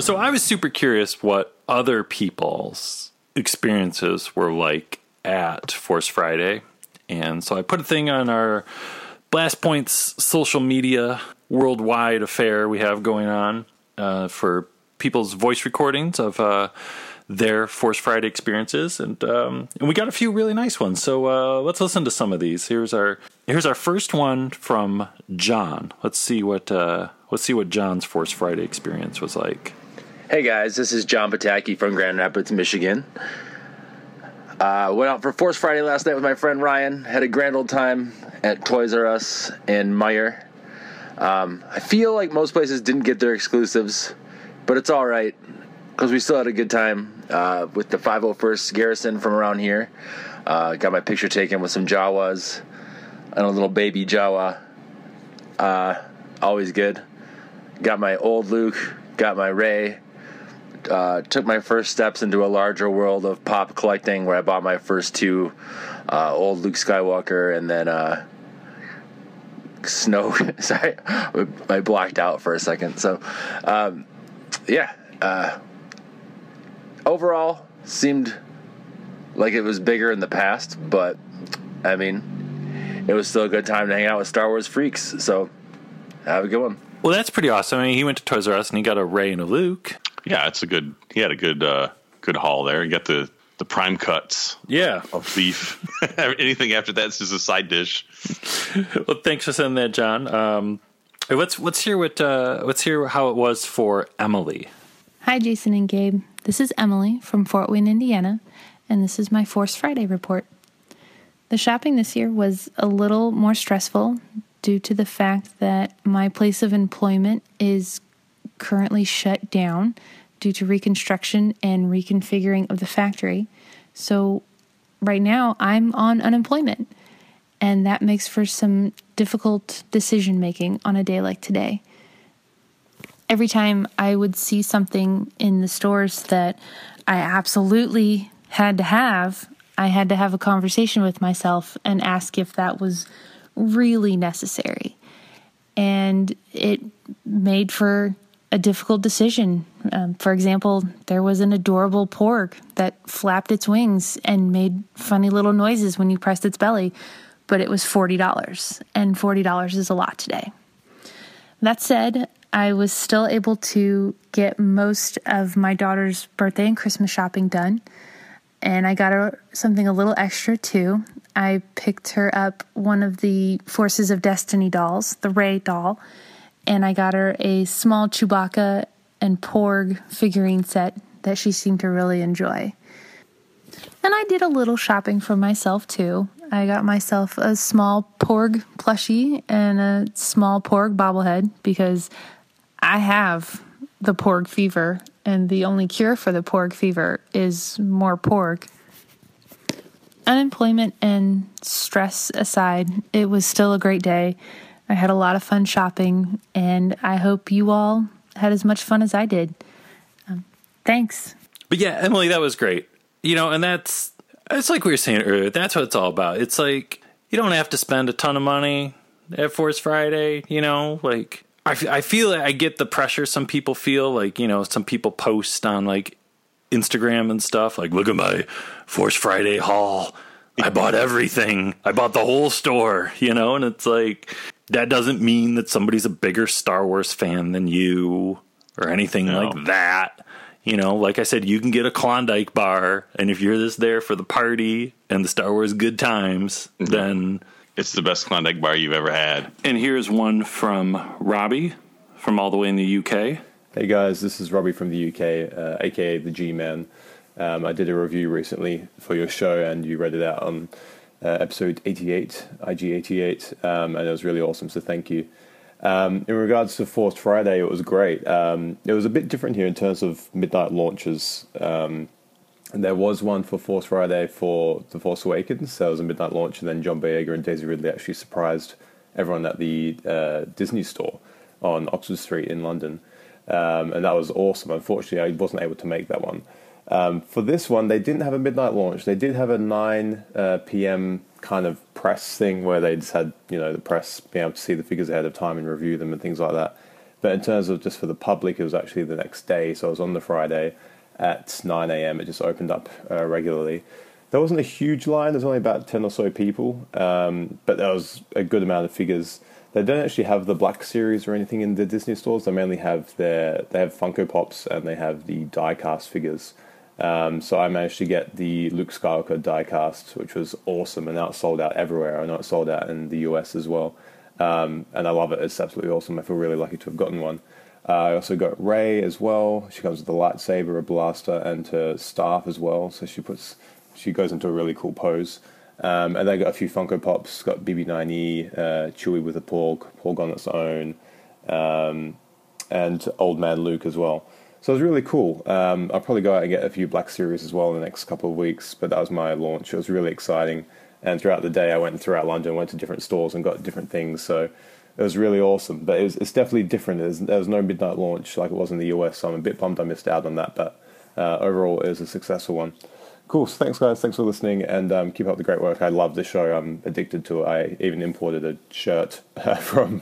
So I was super curious what other people's experiences were like at Force Friday. And so I put a thing on our Blast Points social media worldwide affair we have going on for people's voice recordings of... their Force Friday experiences, and we got a few really nice ones. So let's listen to some of these. Here's our first one from John. Let's see what John's Force Friday experience was like. Hey guys, this is John Pataki from Grand Rapids, Michigan. Went out for Force Friday last night with my friend Ryan. Had a grand old time at Toys R Us in Meijer. I feel like most places didn't get their exclusives, but it's all right. Because we still had a good time with the 501st Garrison from around here. Got my picture taken with some Jawas and a little baby Jawa. Always good. Got my old Luke, got my Rey. Took my first steps into a larger world of pop collecting where I bought my first two old Luke Skywalker and then Snoke. Sorry, I blacked out for a second. So, yeah. Overall, seemed like it was bigger in the past, but, I mean, it was still a good time to hang out with Star Wars freaks. So, have a good one. Well, that's pretty awesome. I mean, he went to Toys R Us and he got a Ray and a Luke. Yeah, it's a good. He had a good haul there. He got the prime cuts. Yeah, of beef. Anything after that's just a side dish. Well, thanks for sending that, John. Let's hear how it was for Emily. Hi, Jason and Gabe. This is Emily from Fort Wayne, Indiana, and this is my Force Friday report. The shopping this year was a little more stressful due to the fact that my place of employment is currently shut down due to reconstruction and reconfiguring of the factory. So right now I'm on unemployment, and that makes for some difficult decision making on a day like today. Every time I would see something in the stores that I absolutely had to have a conversation with myself and ask if that was really necessary. And it made for a difficult decision. For example, there was an adorable Porg that flapped its wings and made funny little noises when you pressed its belly, but it was $40, and $40 is a lot today. That said, I was still able to get most of my daughter's birthday and Christmas shopping done, and I got her something a little extra too. I picked her up one of the Forces of Destiny dolls, the Rey doll, and I got her a small Chewbacca and Porg figurine set that she seemed to really enjoy. And I did a little shopping for myself, too. I got myself a small Porg plushie and a small Porg bobblehead because I have the Porg fever, and the only cure for the Porg fever is more Porg. Unemployment and stress aside, it was still a great day. I had a lot of fun shopping, and I hope you all had as much fun as I did. Thanks. But yeah, Emily, that was great. You know, and it's like we were saying earlier, that's what it's all about. It's like, you don't have to spend a ton of money at Force Friday, you know, like, I feel like I get the pressure some people feel, like, you know, some people post on, like, Instagram and stuff, like, look at my Force Friday haul. I bought everything. I bought the whole store, you know, and it's like, that doesn't mean that somebody's a bigger Star Wars fan than you or anything like that. You know, like I said, you can get a Klondike bar, and if you're just there for the party and the Star Wars good times, then it's the best Klondike bar you've ever had. And here's one from Robbie from all the way in the UK. Hey guys, this is Robbie from the UK, aka the G-Man. I did a review recently for your show, and you read it out on episode 88, IG88, and it was really awesome, so thank you. In regards to Force Friday, it was great. It was a bit different here in terms of midnight launches. There was one for Force Friday for The Force Awakens, so it was a midnight launch, and then John Boyega and Daisy Ridley actually surprised everyone at the Disney store on Oxford Street in London, and that was awesome. Unfortunately, I wasn't able to make that one. For this one, they didn't have a midnight launch. They did have a 9 p.m. kind of press thing where they just had, you know, the press being able to see the figures ahead of time and review them and things like that. But in terms of just for the public, it was actually the next day. So it was on the Friday at 9 a.m. It just opened up regularly. There wasn't a huge line. There's only about 10 or so people, but there was a good amount of figures. They don't actually have the Black Series or anything in the Disney stores. They mainly have they have Funko Pops, and they have the die-cast figures. So I managed to get the Luke Skywalker diecast, which was awesome, and that sold out everywhere. I know it sold out in the US as well, and I love it. It's absolutely awesome. I feel really lucky to have gotten one. I also got Rey as well. She comes with a lightsaber, a blaster, and her staff as well. So she goes into a really cool pose. And I got a few Funko Pops. Got BB-9E, Chewie with a Porg on its own, and Old Man Luke as well. So it was really cool. I'll probably go out and get a few Black Series as well in the next couple of weeks, but that was my launch. It was really exciting. And throughout the day, I went throughout London, went to different stores and got different things. So it was really awesome. But it's definitely different. There was no midnight launch like it was in the US, so I'm a bit bummed I missed out on that. But overall, it was a successful one. Cool. So thanks, guys. Thanks for listening, and keep up the great work. I love this show. I'm addicted to it. I even imported a shirt from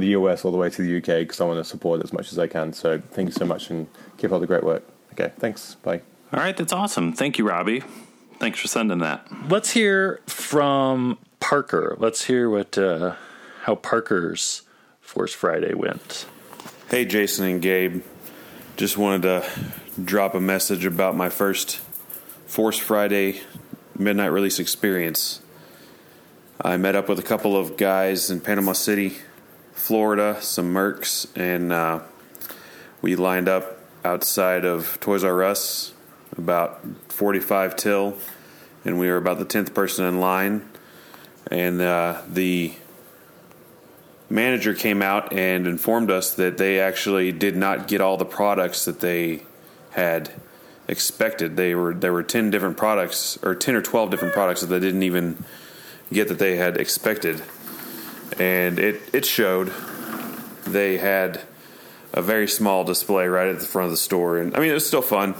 the US all the way to the UK because I want to support it as much as I can. So thank you so much, and keep up the great work. Okay, thanks. Bye. All right, that's awesome. Thank you, Robbie. Thanks for sending that. Let's hear from Parker. Let's hear what how Parker's Force Friday went. Hey, Jason and Gabe. Just wanted to drop a message about my first Force Friday midnight release experience. I met up with a couple of guys in Panama City, Florida, some mercs, and we lined up outside of Toys R Us, about 45 till, and we were about the 10th person in line. And the manager came out and informed us that they actually did not get all the products that they had expected. There were 10 different products, or 10 or 12 different products that they didn't even get that they had expected. And it showed. They had a very small display right at the front of the store, and I mean, it was still fun.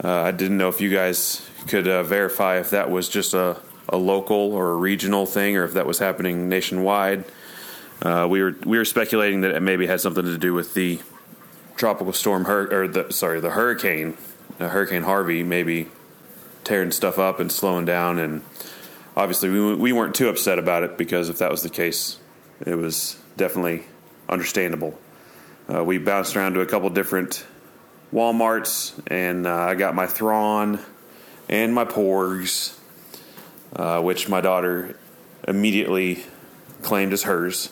I didn't know if you guys could verify if that was just a local or a regional thing, or if that was happening nationwide. We were speculating that it maybe had something to do with the tropical storm, the hurricane, Hurricane Harvey, maybe tearing stuff up and slowing down. And obviously we weren't too upset about it, because if that was the case, it was definitely understandable. We bounced around to a couple different Walmarts, and I got my Thrawn and my Porgs, which my daughter immediately claimed as hers.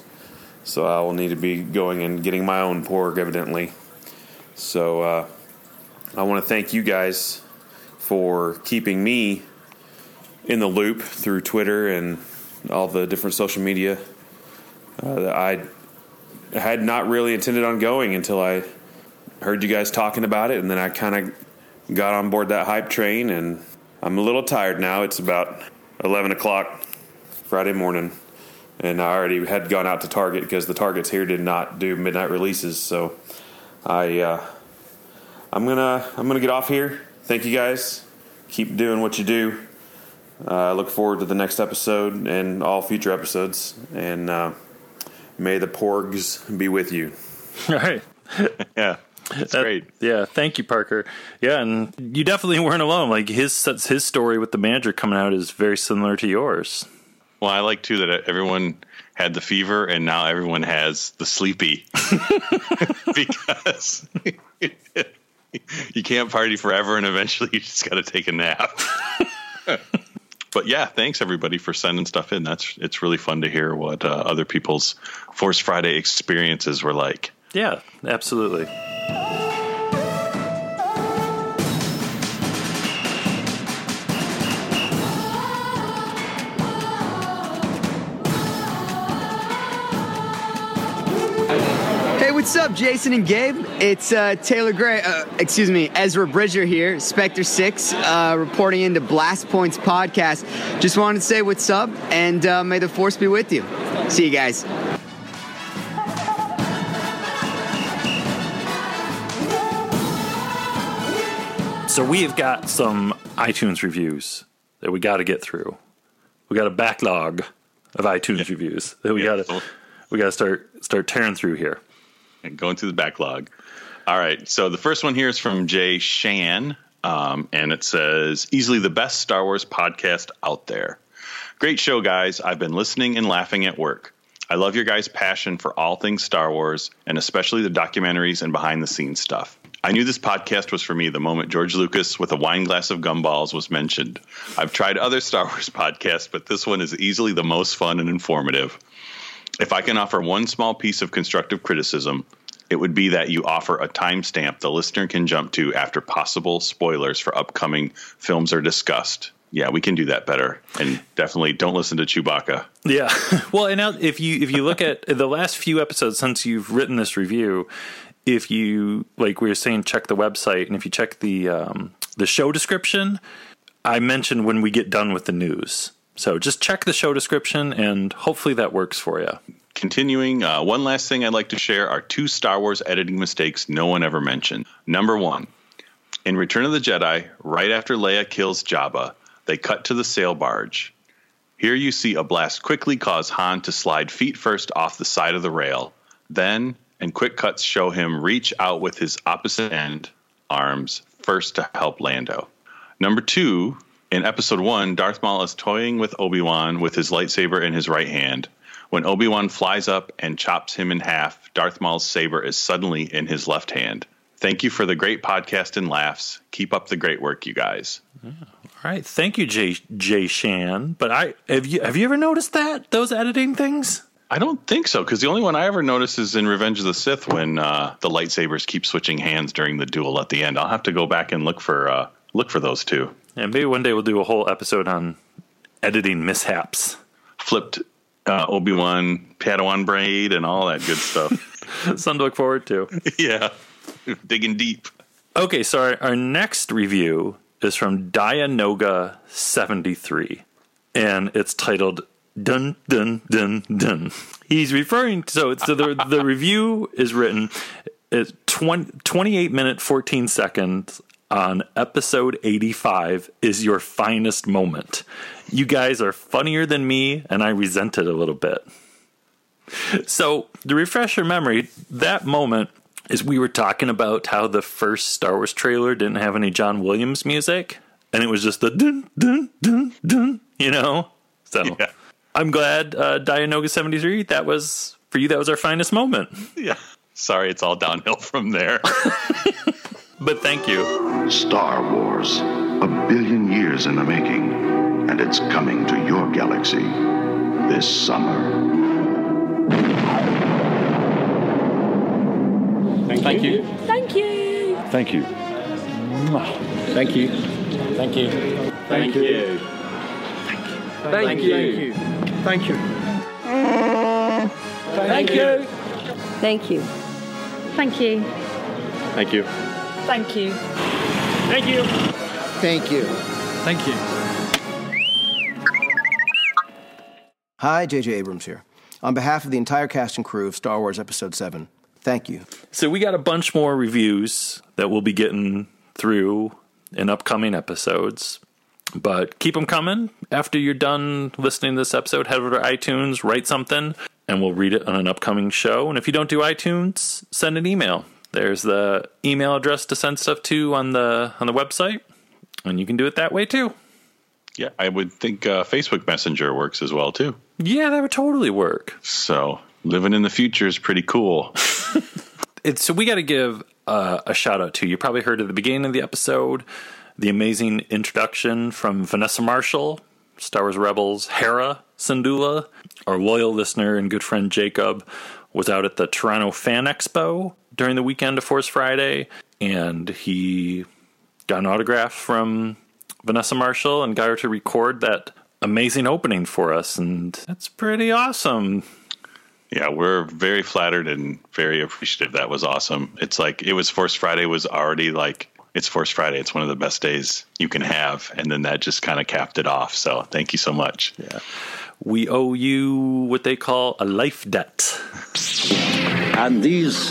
So I will need to be going and getting my own Porg, evidently. So I want to thank you guys for keeping me in the loop through Twitter and all the different social media that I had not really intended on going until I heard you guys talking about it, and then I kind of got on board that hype train, and I'm a little tired now. It's about 11 o'clock Friday morning, and I already had gone out to Target because the Targets here did not do midnight releases. So I'm gonna get off here. Thank you guys. Keep doing what you do. I look forward to the next episode and all future episodes, and may the Porgs be with you. All right. Yeah. That's great. Yeah, thank you, Parker. Yeah, and you definitely weren't alone. Like, his story with the manager coming out is very similar to yours. Well, I like, too, that everyone had the fever, and now everyone has the sleepy. Because you can't party forever, and eventually you just got to take a nap. But, yeah, thanks, everybody, for sending stuff in. It's really fun to hear what other people's Force Friday experiences were like. Yeah, absolutely. What's up, Jason and Gabe? It's Taylor Gray, Ezra Bridger here, Spectre 6, reporting into Blast Points podcast. Just wanted to say what's up, and may the Force be with you. See you guys. So we have got some iTunes reviews that we got to get through. We got a backlog of iTunes reviews that we got to start tearing through here. And going through the backlog. All right. So the first one here is from Jay Shan. And it says, easily the best Star Wars podcast out there. Great show, guys. I've been listening and laughing at work. I love your guys' passion for all things Star Wars, and especially the documentaries and behind the scenes stuff. I knew this podcast was for me the moment George Lucas with a wine glass of gumballs was mentioned. I've tried other Star Wars podcasts, but this one is easily the most fun and informative. If I can offer one small piece of constructive criticism, it would be that you offer a timestamp the listener can jump to after possible spoilers for upcoming films are discussed. Yeah, we can do that better. And definitely don't listen to Chewbacca. Yeah. Well, and now if you look at the last few episodes since you've written this review, if you, like we were saying, check the website, and if you check the show description, I mentioned when we get done with the news. So just check the show description, and hopefully that works for you. Continuing, one last thing I'd like to share are two Star Wars editing mistakes no one ever mentioned. Number one, In Return of the Jedi, right after Leia kills Jabba, they cut to the sail barge. Here you see a blast quickly cause Han to slide feet first off the side of the rail. Then, and quick cuts show him reach out with his opposite end arms first to help Lando. Number 2, in Episode 1, Darth Maul is toying with Obi-Wan with his lightsaber in his right hand. When Obi-Wan flies up and chops him in half, Darth Maul's saber is suddenly in his left hand. Thank you for the great podcast and laughs. Keep up the great work, you guys. Oh, all right, thank you, Jay Shan. But have you ever noticed that those editing things? I don't think so, because the only one I ever noticed is in Revenge of the Sith when the lightsabers keep switching hands during the duel at the end. I'll have to go back and look for those two. And maybe one day we'll do a whole episode on editing mishaps. Flipped Obi-Wan Padawan braid and all that good stuff. Something to look forward to. Yeah, digging deep. Okay, so our next review is from Dianoga73, and it's titled Dun, dun, dun, dun. He's referring to, so the review is written at 28 minutes, 14 seconds on episode 85 is your finest moment. You guys are funnier than me, and I resent it a little bit. So to refresh your memory, that moment is we were talking about how the first Star Wars trailer didn't have any John Williams music, and it was just the dun, dun, dun, dun, you know? So. Yeah. I'm glad, Dianoga73, that was, for you, that was our finest moment. Yeah. Sorry, it's all downhill from there. But thank you. Star Wars, a billion years in the making, and it's coming to your galaxy this summer. Thank you. Thank you. Thank you. Thank you. Thank you. Thank you. Thank you. Thank you. Thank you. Thank you. Thank you. Thank you. Thank you. Thank you. Thank you. Thank you. Hi, J.J. Abrams here. On behalf of the entire cast and crew of Star Wars Episode 7, thank you. So we got a bunch more reviews that we'll be getting through in upcoming episodes. But keep them coming. After you're done listening to this episode, head over to iTunes, write something, and we'll read it on an upcoming show. And if you don't do iTunes, send an email. There's the email address to send stuff to on the website, and you can do it that way too. Yeah, I would think Facebook Messenger works as well too. Yeah, that would totally work. So living in the future is pretty cool. So we got to give a shout out to, you probably heard at the beginning of the episode, the amazing introduction from Vanessa Marshall, Star Wars Rebels, Hera Syndulla. Our loyal listener and good friend Jacob was out at the Toronto Fan Expo during the weekend of Force Friday, and he got an autograph from Vanessa Marshall and got her to record that amazing opening for us, and that's pretty awesome. Yeah, we're very flattered and very appreciative. That was awesome. It's like, it was Force Friday was already like, it's Force Friday. It's one of the best days you can have. And then that just kind of capped it off. So thank you so much. Yeah. We owe you what they call a life debt. And these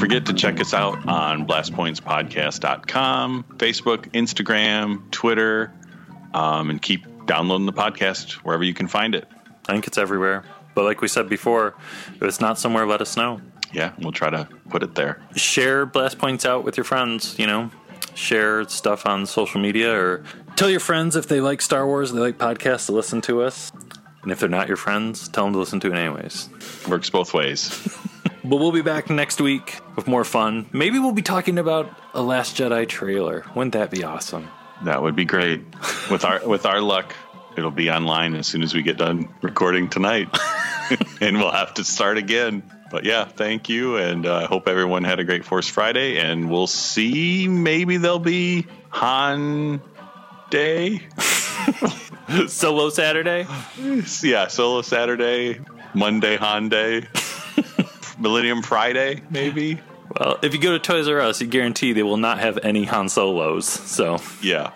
Forget to check us out on blastpointspodcast.com, Facebook, Instagram, Twitter, and keep downloading the podcast wherever you can find it. I think it's everywhere. But like we said before, if it's not somewhere, let us know. Yeah, we'll try to put it there. Share Blast Points out with your friends, you know. Share stuff on social media, or tell your friends if they like Star Wars and they like podcasts to listen to us. And if they're not your friends, tell them to listen to it anyways. Works both ways. But we'll be back next week with more fun. Maybe we'll be talking about a Last Jedi trailer. Wouldn't that be awesome? That would be great. With our luck, it'll be online as soon as we get done recording tonight. And we'll have to start again. But yeah, thank you. And I hope everyone had a great Force Friday. And we'll see. Maybe there'll be Han Day. Solo Saturday? Yeah, Solo Saturday, Monday Hyundai, Millennium Friday, maybe. Well, if you go to Toys R Us, you guarantee they will not have any Han Solos. So yeah,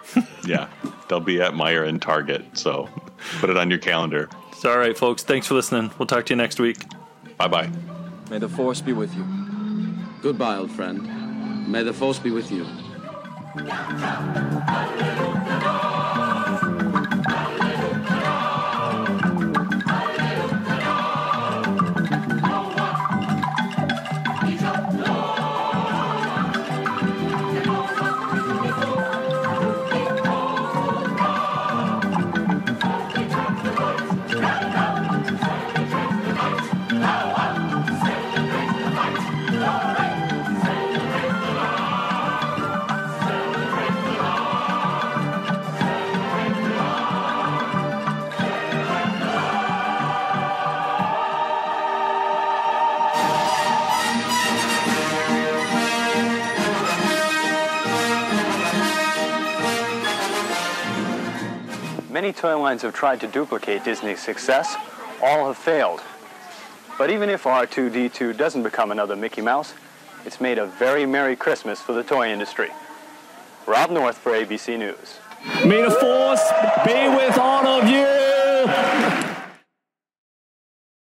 they'll be at Meijer and Target. So put it on your calendar. So, all right, folks, thanks for listening. We'll talk to you next week. Bye-bye. May the Force be with you. Goodbye, old friend. May the Force be with you. Many toy lines have tried to duplicate Disney's success. All have failed. But even if R2-D2 doesn't become another Mickey Mouse, it's made a very Merry Christmas for the toy industry. Rob North for ABC News. May the Force be with all of you!